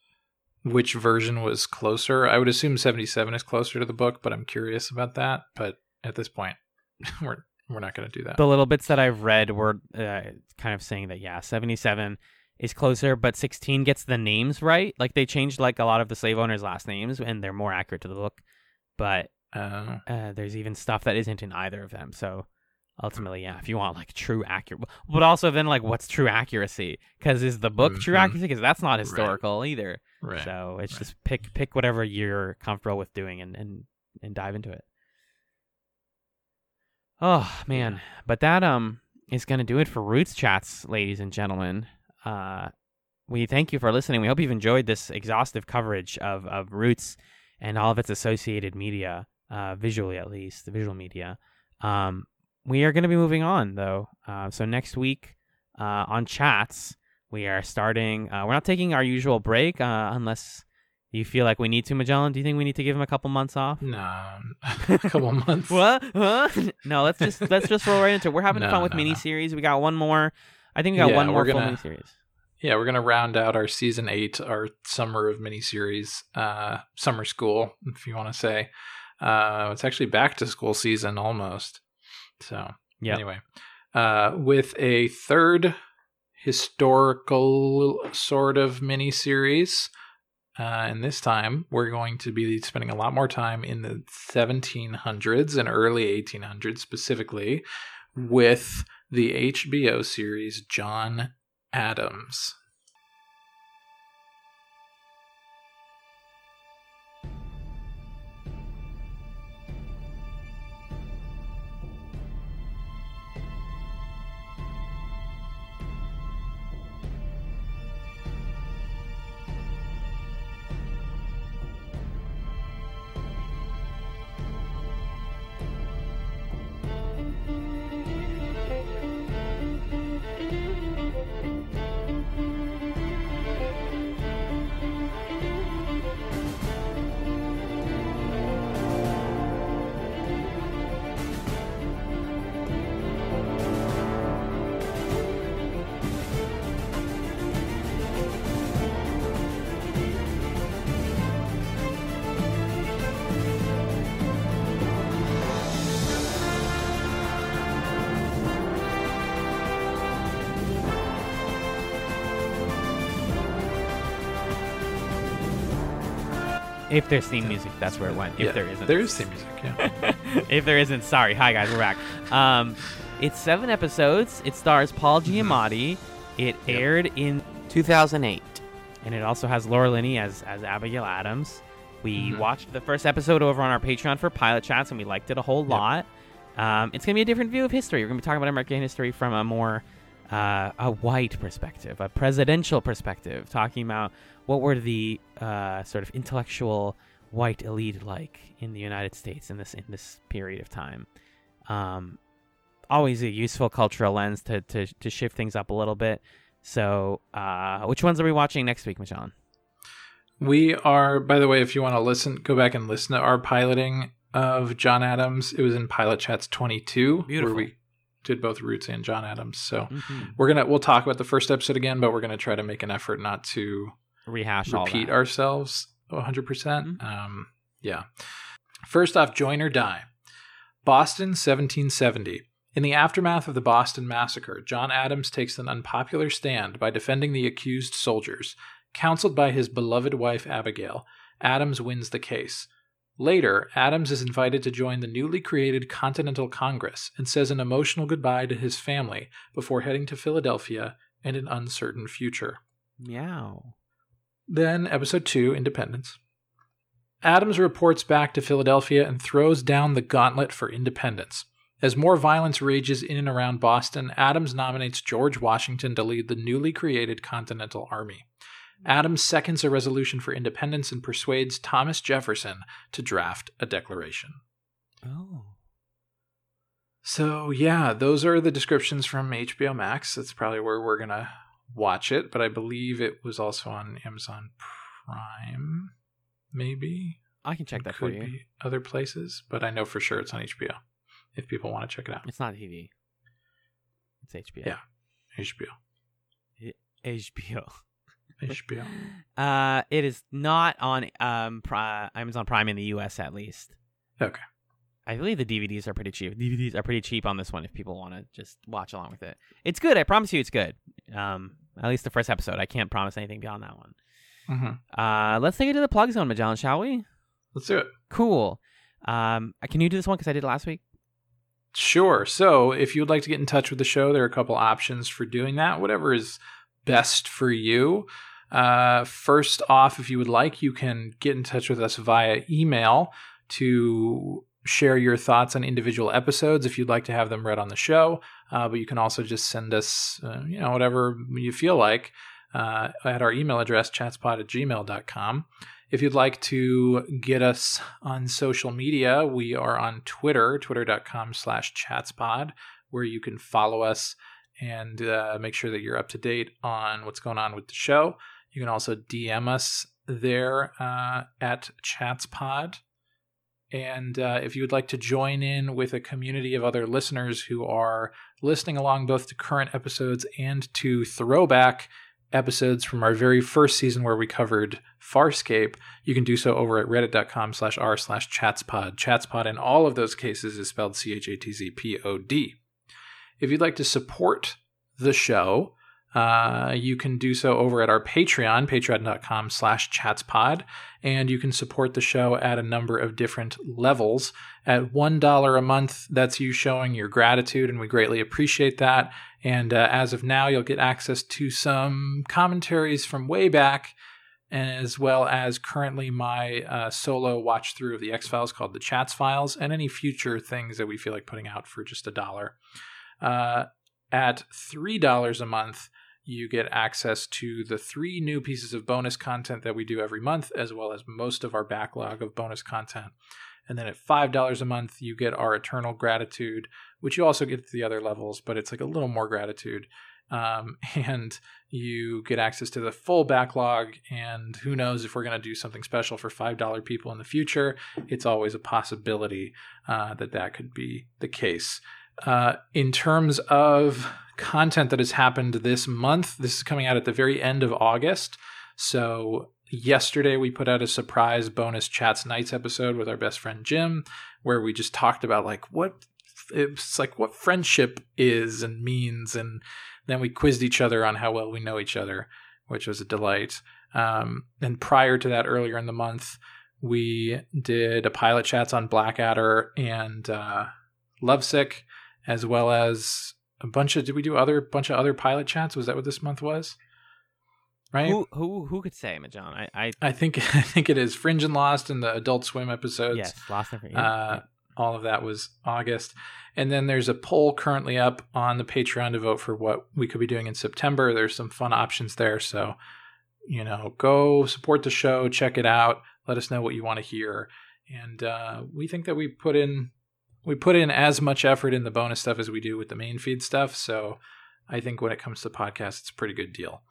which version was closer. I would assume 77 is closer to the book, but I'm curious about that. But at this point, we're not going to do that. The little bits that I've read were kind of saying that 77 is closer, but 16 gets the names right. Like they changed like a lot of the slave owners' last names, and they're more accurate to the book. But there's even stuff that isn't in either of them. So ultimately, if you want like true accurate, but also then like what's true accuracy? Because is the book true accuracy? Because that's not historical either. Right. So it's just pick whatever you're comfortable with doing and dive into it. Oh man, but that is gonna do it for Roots Chats, ladies and gentlemen. We thank you for listening. We hope you've enjoyed this exhaustive coverage of Roots and all of its associated media, visually at least, the visual media. We are going to be moving on, though. So next week on Chats, we are starting... we're not taking our usual break unless you feel like we need to, Magellan. Do you think we need to give him a couple months off? No, a couple months. What? No, let's just roll right into it. We're having fun with miniseries. We got one more. I think we got one more full miniseries. Yeah, we're going to round out our season 8, our summer of miniseries, summer school, if you want to say. It's actually back to school season almost. So anyway, with a third historical sort of miniseries. And this time we're going to be spending a lot more time in the 1700s and early 1800s specifically with the HBO series John Adams. If there's theme music, that's where it went. If there isn't. There is theme music, If there isn't, sorry. Hi, guys. We're back. It's 7 episodes. It stars Paul Giamatti. It aired in 2008. And it also has Laura Linney as Abigail Adams. We watched the first episode over on our Patreon for Pilot Chats, and we liked it a whole lot. It's going to be a different view of history. We're going to be talking about American history from a more a white perspective, a presidential perspective, talking about what were the sort of intellectual white elite like in the United States in this period of time. always a useful cultural lens to shift things up a little bit. So which ones are we watching next week, Magellan? We are, by the way, if you want to listen, go back and listen to our piloting of John Adams. It was in Pilot Chats 22, beautiful, where we did both Roots and John Adams. So we'll talk about the first episode again, but we're going to try to make an effort not to repeat ourselves 100%. Mm-hmm. Yeah. First off, join or die. Boston, 1770. In the aftermath of the Boston Massacre, John Adams takes an unpopular stand by defending the accused soldiers. Counseled by his beloved wife Abigail, Adams wins the case. Later, Adams is invited to join the newly created Continental Congress and says an emotional goodbye to his family before heading to Philadelphia and an uncertain future. Meow. Then, episode 2, Independence. Adams reports back to Philadelphia and throws down the gauntlet for independence. As more violence rages in and around Boston, Adams nominates George Washington to lead the newly created Continental Army. Adams seconds a resolution for independence and persuades Thomas Jefferson to draft a declaration. Oh. So, yeah, those are the descriptions from HBO Max. That's probably where we're going to watch it, but I believe it was also on Amazon Prime, maybe. I can check that for you. Could be other places, but I know for sure it's on HBO if people want to check it out. It's not TV. It's HBO. Yeah, HBO. HBO. It is not on Amazon Prime in the U.S. at least. Okay. I believe the DVDs are pretty cheap. DVDs are pretty cheap on this one if people want to just watch along with it. It's good. I promise you it's good. At least the first episode. I can't promise anything beyond that one. Mm-hmm. Let's take it to the plug zone, Magellan, shall we? Let's do it. Cool. Can you do this one because I did it last week? Sure. So if you'd like to get in touch with the show, there are a couple options for doing that. Whatever is best for you. First off, if you would like, you can get in touch with us via email to share your thoughts on individual episodes if you'd like to have them read on the show. But you can also just send us, whatever you feel like at our email address, chatspod@gmail.com. If you'd like to get us on social media, we are on Twitter, twitter.com/chatspod, where you can follow us and make sure that you're up to date on what's going on with the show. You can also DM us there at ChatsPod. And if you would like to join in with a community of other listeners who are listening along both to current episodes and to throwback episodes from our very first season where we covered Farscape, you can do so over at reddit.com/r/chatspod. Chatspod in all of those cases is spelled CHATZPOD. If you'd like to support the show, you can do so over at our Patreon, patreon.com/chatspod, and you can support the show at a number of different levels. At $1 a month, that's you showing your gratitude, and we greatly appreciate that. And as of now, you'll get access to some commentaries from way back, as well as currently my solo watch through of the X-Files called the Chats Files, and any future things that we feel like putting out for just $1. At $3 a month, you get access to the 3 new pieces of bonus content that we do every month, as well as most of our backlog of bonus content. And then at $5 a month, you get our eternal gratitude, which you also get at the other levels, but it's like a little more gratitude. And you get access to the full backlog, and who knows if we're going to do something special for $5 people in the future. It's always a possibility that could be the case. In terms of content that has happened this month, this is coming out at the very end of August. So yesterday we put out a surprise bonus Chats Nights episode with our best friend Jim, where we just talked about what friendship is and means. And then we quizzed each other on how well we know each other, which was a delight. And prior to that, earlier in the month, we did a pilot Chats on Blackadder and Lovesick, as well as did we do a bunch of other pilot Chats? Was that what this month was? Right? Who could say, Magellan? I think it is Fringe and Lost and the Adult Swim episodes. Yes, Lost and Fringe. All of that was August. And then there's a poll currently up on the Patreon to vote for what we could be doing in September. There's some fun options there. So, go support the show, check it out, let us know what you want to hear. And we think that we put in we put in as much effort in the bonus stuff as we do with the main feed stuff. So I think when it comes to podcasts, it's a pretty good deal.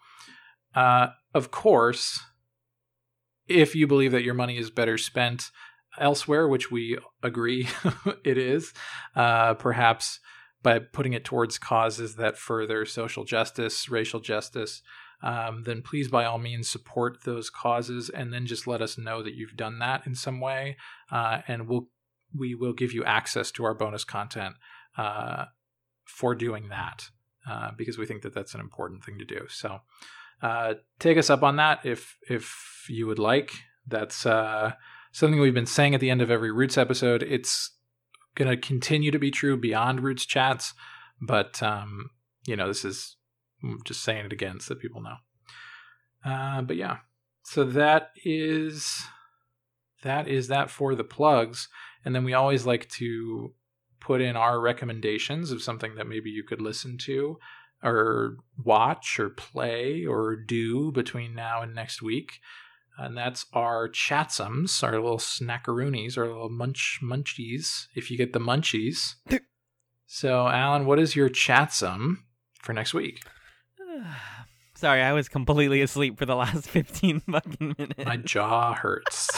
Of course, if you believe that your money is better spent elsewhere, which we agree it is, perhaps by putting it towards causes that further social justice, racial justice, then please by all means support those causes, and then just let us know that you've done that in some way, and we will give you access to our bonus content for doing that, because we think that that's an important thing to do. So take us up on that if you would like. That's something we've been saying at the end of every Roots episode. It's going to continue to be true beyond Roots Chats, but this is just saying it again so that people know. But yeah, so that is that for the plugs. And then we always like to put in our recommendations of something that maybe you could listen to or watch or play or do between now and next week. And that's our chatsums, our little snackaroonies, our little munchies, if you get the munchies. So, Alan, what is your chatsum for next week? Sorry, I was completely asleep for the last 15 fucking minutes. My jaw hurts.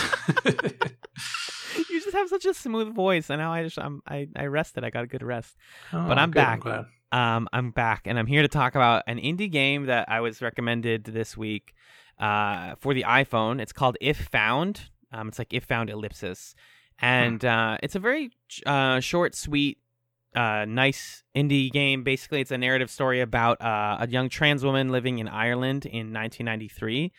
You just have such a smooth voice, and now I rested. I got a good rest, but I'm good, back. I'm back, and I'm here to talk about an indie game that I was recommended this week for the iPhone. It's called If Found. It's like If Found ellipsis, and it's a very short, sweet, nice indie game. Basically, it's a narrative story about a young trans woman living in Ireland in 1993.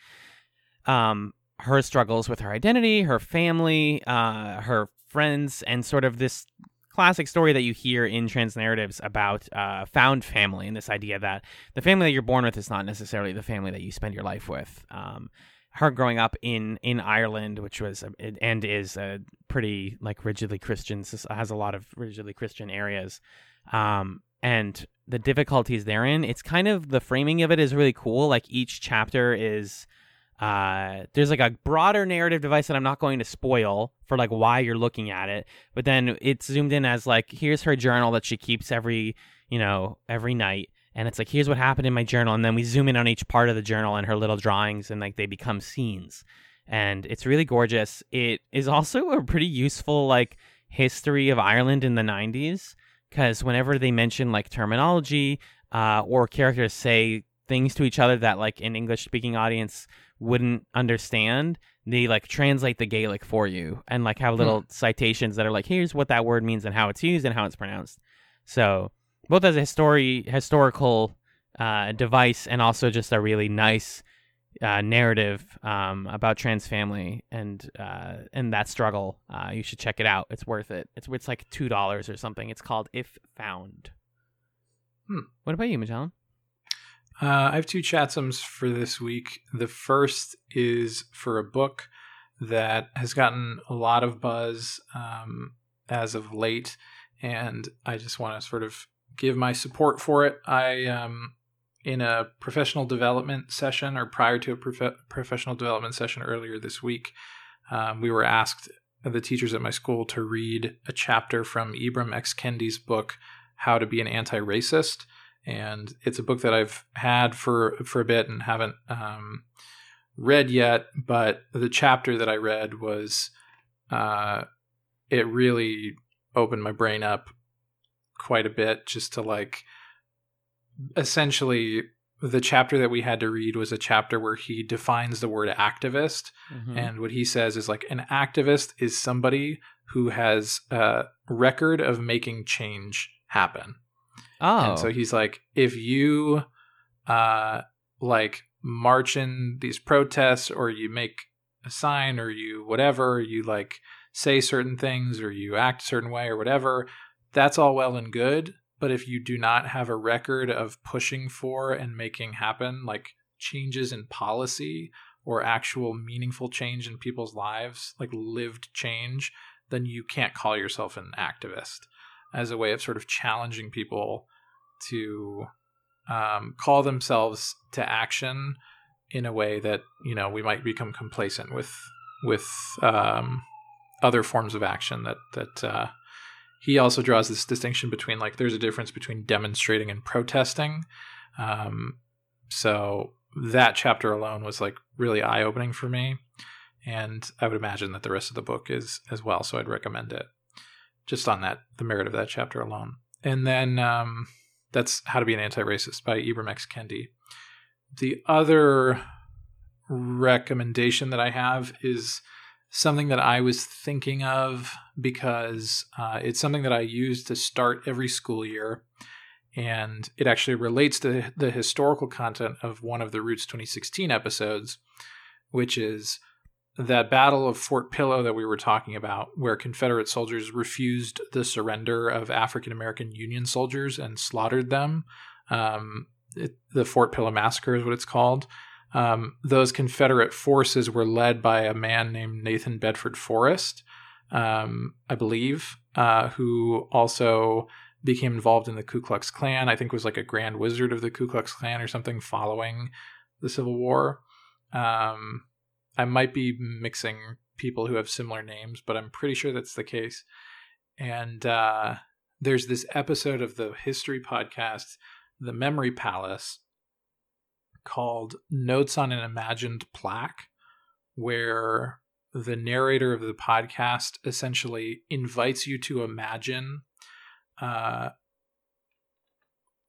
Her struggles with her identity, her family, her friends, and sort of this classic story that you hear in trans narratives about found family, and this idea that the family that you're born with is not necessarily the family that you spend your life with. Her growing up in Ireland, which was and is a pretty like rigidly Christian, has a lot of rigidly Christian areas, and the difficulties therein. It's kind of, the framing of it is really cool. Like each chapter is. There's like a broader narrative device that I'm not going to spoil for like why you're looking at it, but then it's zoomed in as like, here's her journal that she keeps every night, and it's like, here's what happened in my journal, and then we zoom in on each part of the journal and her little drawings, and like they become scenes, and it's really gorgeous. It is also a pretty useful like history of Ireland in the 90s, because whenever they mention like terminology or characters say things to each other that like an English speaking audience wouldn't understand, they like translate the Gaelic for you and like have little citations that are like, here's what that word means and how it's used and how it's pronounced. So both as a historical device and also just a really nice narrative about trans family and that struggle. You should check it out. It's worth it. It's like $2 or something. It's called If Found. What about you, Magellan? I have two chatsums for this week. The first is for a book that has gotten a lot of buzz as of late, and I just want to sort of give my support for it. I, in a professional development session, or prior to a professional development session earlier this week, we were asked, the teachers at my school, to read a chapter from Ibram X. Kendi's book, How to Be an Anti-Racist. And it's a book that I've had for a bit and haven't read yet, but the chapter that I read was, it really opened my brain up quite a bit, just to like, essentially the chapter that we had to read was a chapter where he defines the word activist. Mm-hmm. And what he says is like, an activist is somebody who has a record of making change happen. Oh. And so he's like, if you like march in these protests, or you make a sign, or you whatever, you like say certain things, or you act a certain way or whatever, that's all well and good. But if you do not have a record of pushing for and making happen like changes in policy or actual meaningful change in people's lives, like lived change, then you can't call yourself an activist. As a way of sort of challenging people to call themselves to action in a way that, we might become complacent with other forms of action that he also draws this distinction between, like, there's a difference between demonstrating and protesting. So that chapter alone was, like, really eye-opening for me. And I would imagine that the rest of the book is as well. So I'd recommend it just on that, the merit of that chapter alone. And then that's How to Be an Anti-Racist by Ibram X. Kendi. The other recommendation that I have is something that I was thinking of because it's something that I use to start every school year. And it actually relates to the historical content of one of the Roots 2016 episodes, which is that Battle of Fort Pillow that we were talking about, where Confederate soldiers refused the surrender of African-American Union soldiers and slaughtered them. The Fort Pillow Massacre is what it's called. Those Confederate forces were led by a man named Nathan Bedford Forrest, I believe, who also became involved in the Ku Klux Klan. I think was like a grand wizard of the Ku Klux Klan or something following the Civil War. I might be mixing people who have similar names, but I'm pretty sure that's the case. And there's this episode of the history podcast, The Memory Palace, called Notes on an Imagined Plaque, where the narrator of the podcast essentially invites you to imagine.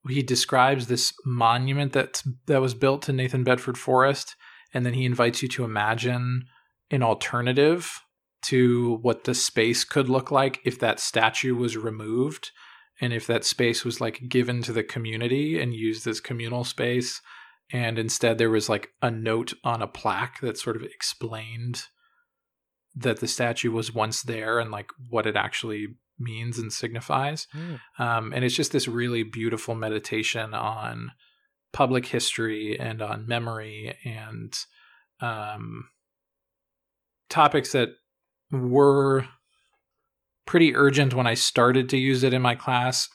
He describes this monument that was built to Nathan Bedford Forrest. And then he invites you to imagine an alternative to what the space could look like if that statue was removed and if that space was like given to the community and used as communal space. And instead there was like a note on a plaque that sort of explained that the statue was once there and like what it actually means and signifies. And it's just this really beautiful meditation on public history and on memory and topics that were pretty urgent when I started to use it in my class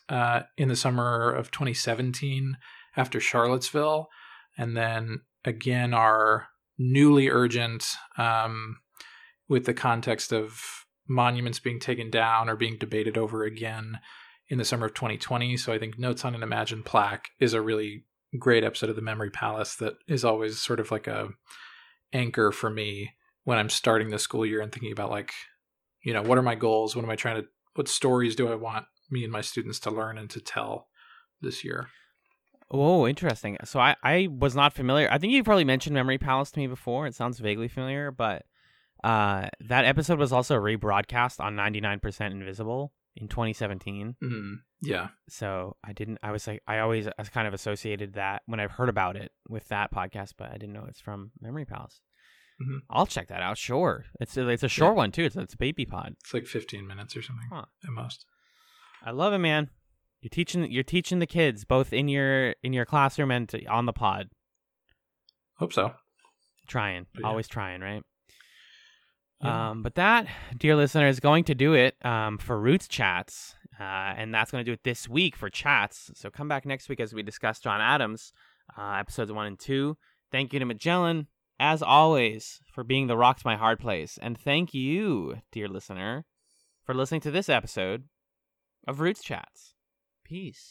in the summer of 2017 after Charlottesville. And then again, are newly urgent with the context of monuments being taken down or being debated over again in the summer of 2020. So I think Notes on an Imagined Plaque is a really great episode of the Memory Palace that is always sort of like a anchor for me when I'm starting the school year and thinking about like, you know, what are my goals? What am I trying to, what stories do I want me and my students to learn and to tell this year? Oh, interesting. So I was not familiar. I think you probably mentioned Memory Palace to me before. It sounds vaguely familiar, but that episode was also rebroadcast on 99% Invisible in 2017. Mm-hmm. Yeah. So I kind of associated that when I've heard about it with that podcast, but I didn't know it's from Memory Palace. Mm-hmm. I'll check that out. Sure. It's a short one too. It's a baby pod. It's like 15 minutes or something at most. I love it, man. You're teaching the kids both in your classroom and on the pod. Hope so. Trying. Yeah. Always trying, right? Yeah. But that, dear listener, is going to do it for Roots Chats. And that's going to do it this week for Chats. So come back next week as we discuss John Adams, episodes 1 and 2. Thank you to Magellan, as always, for being the rock to my hard place. And thank you, dear listener, for listening to this episode of Roots Chats. Peace.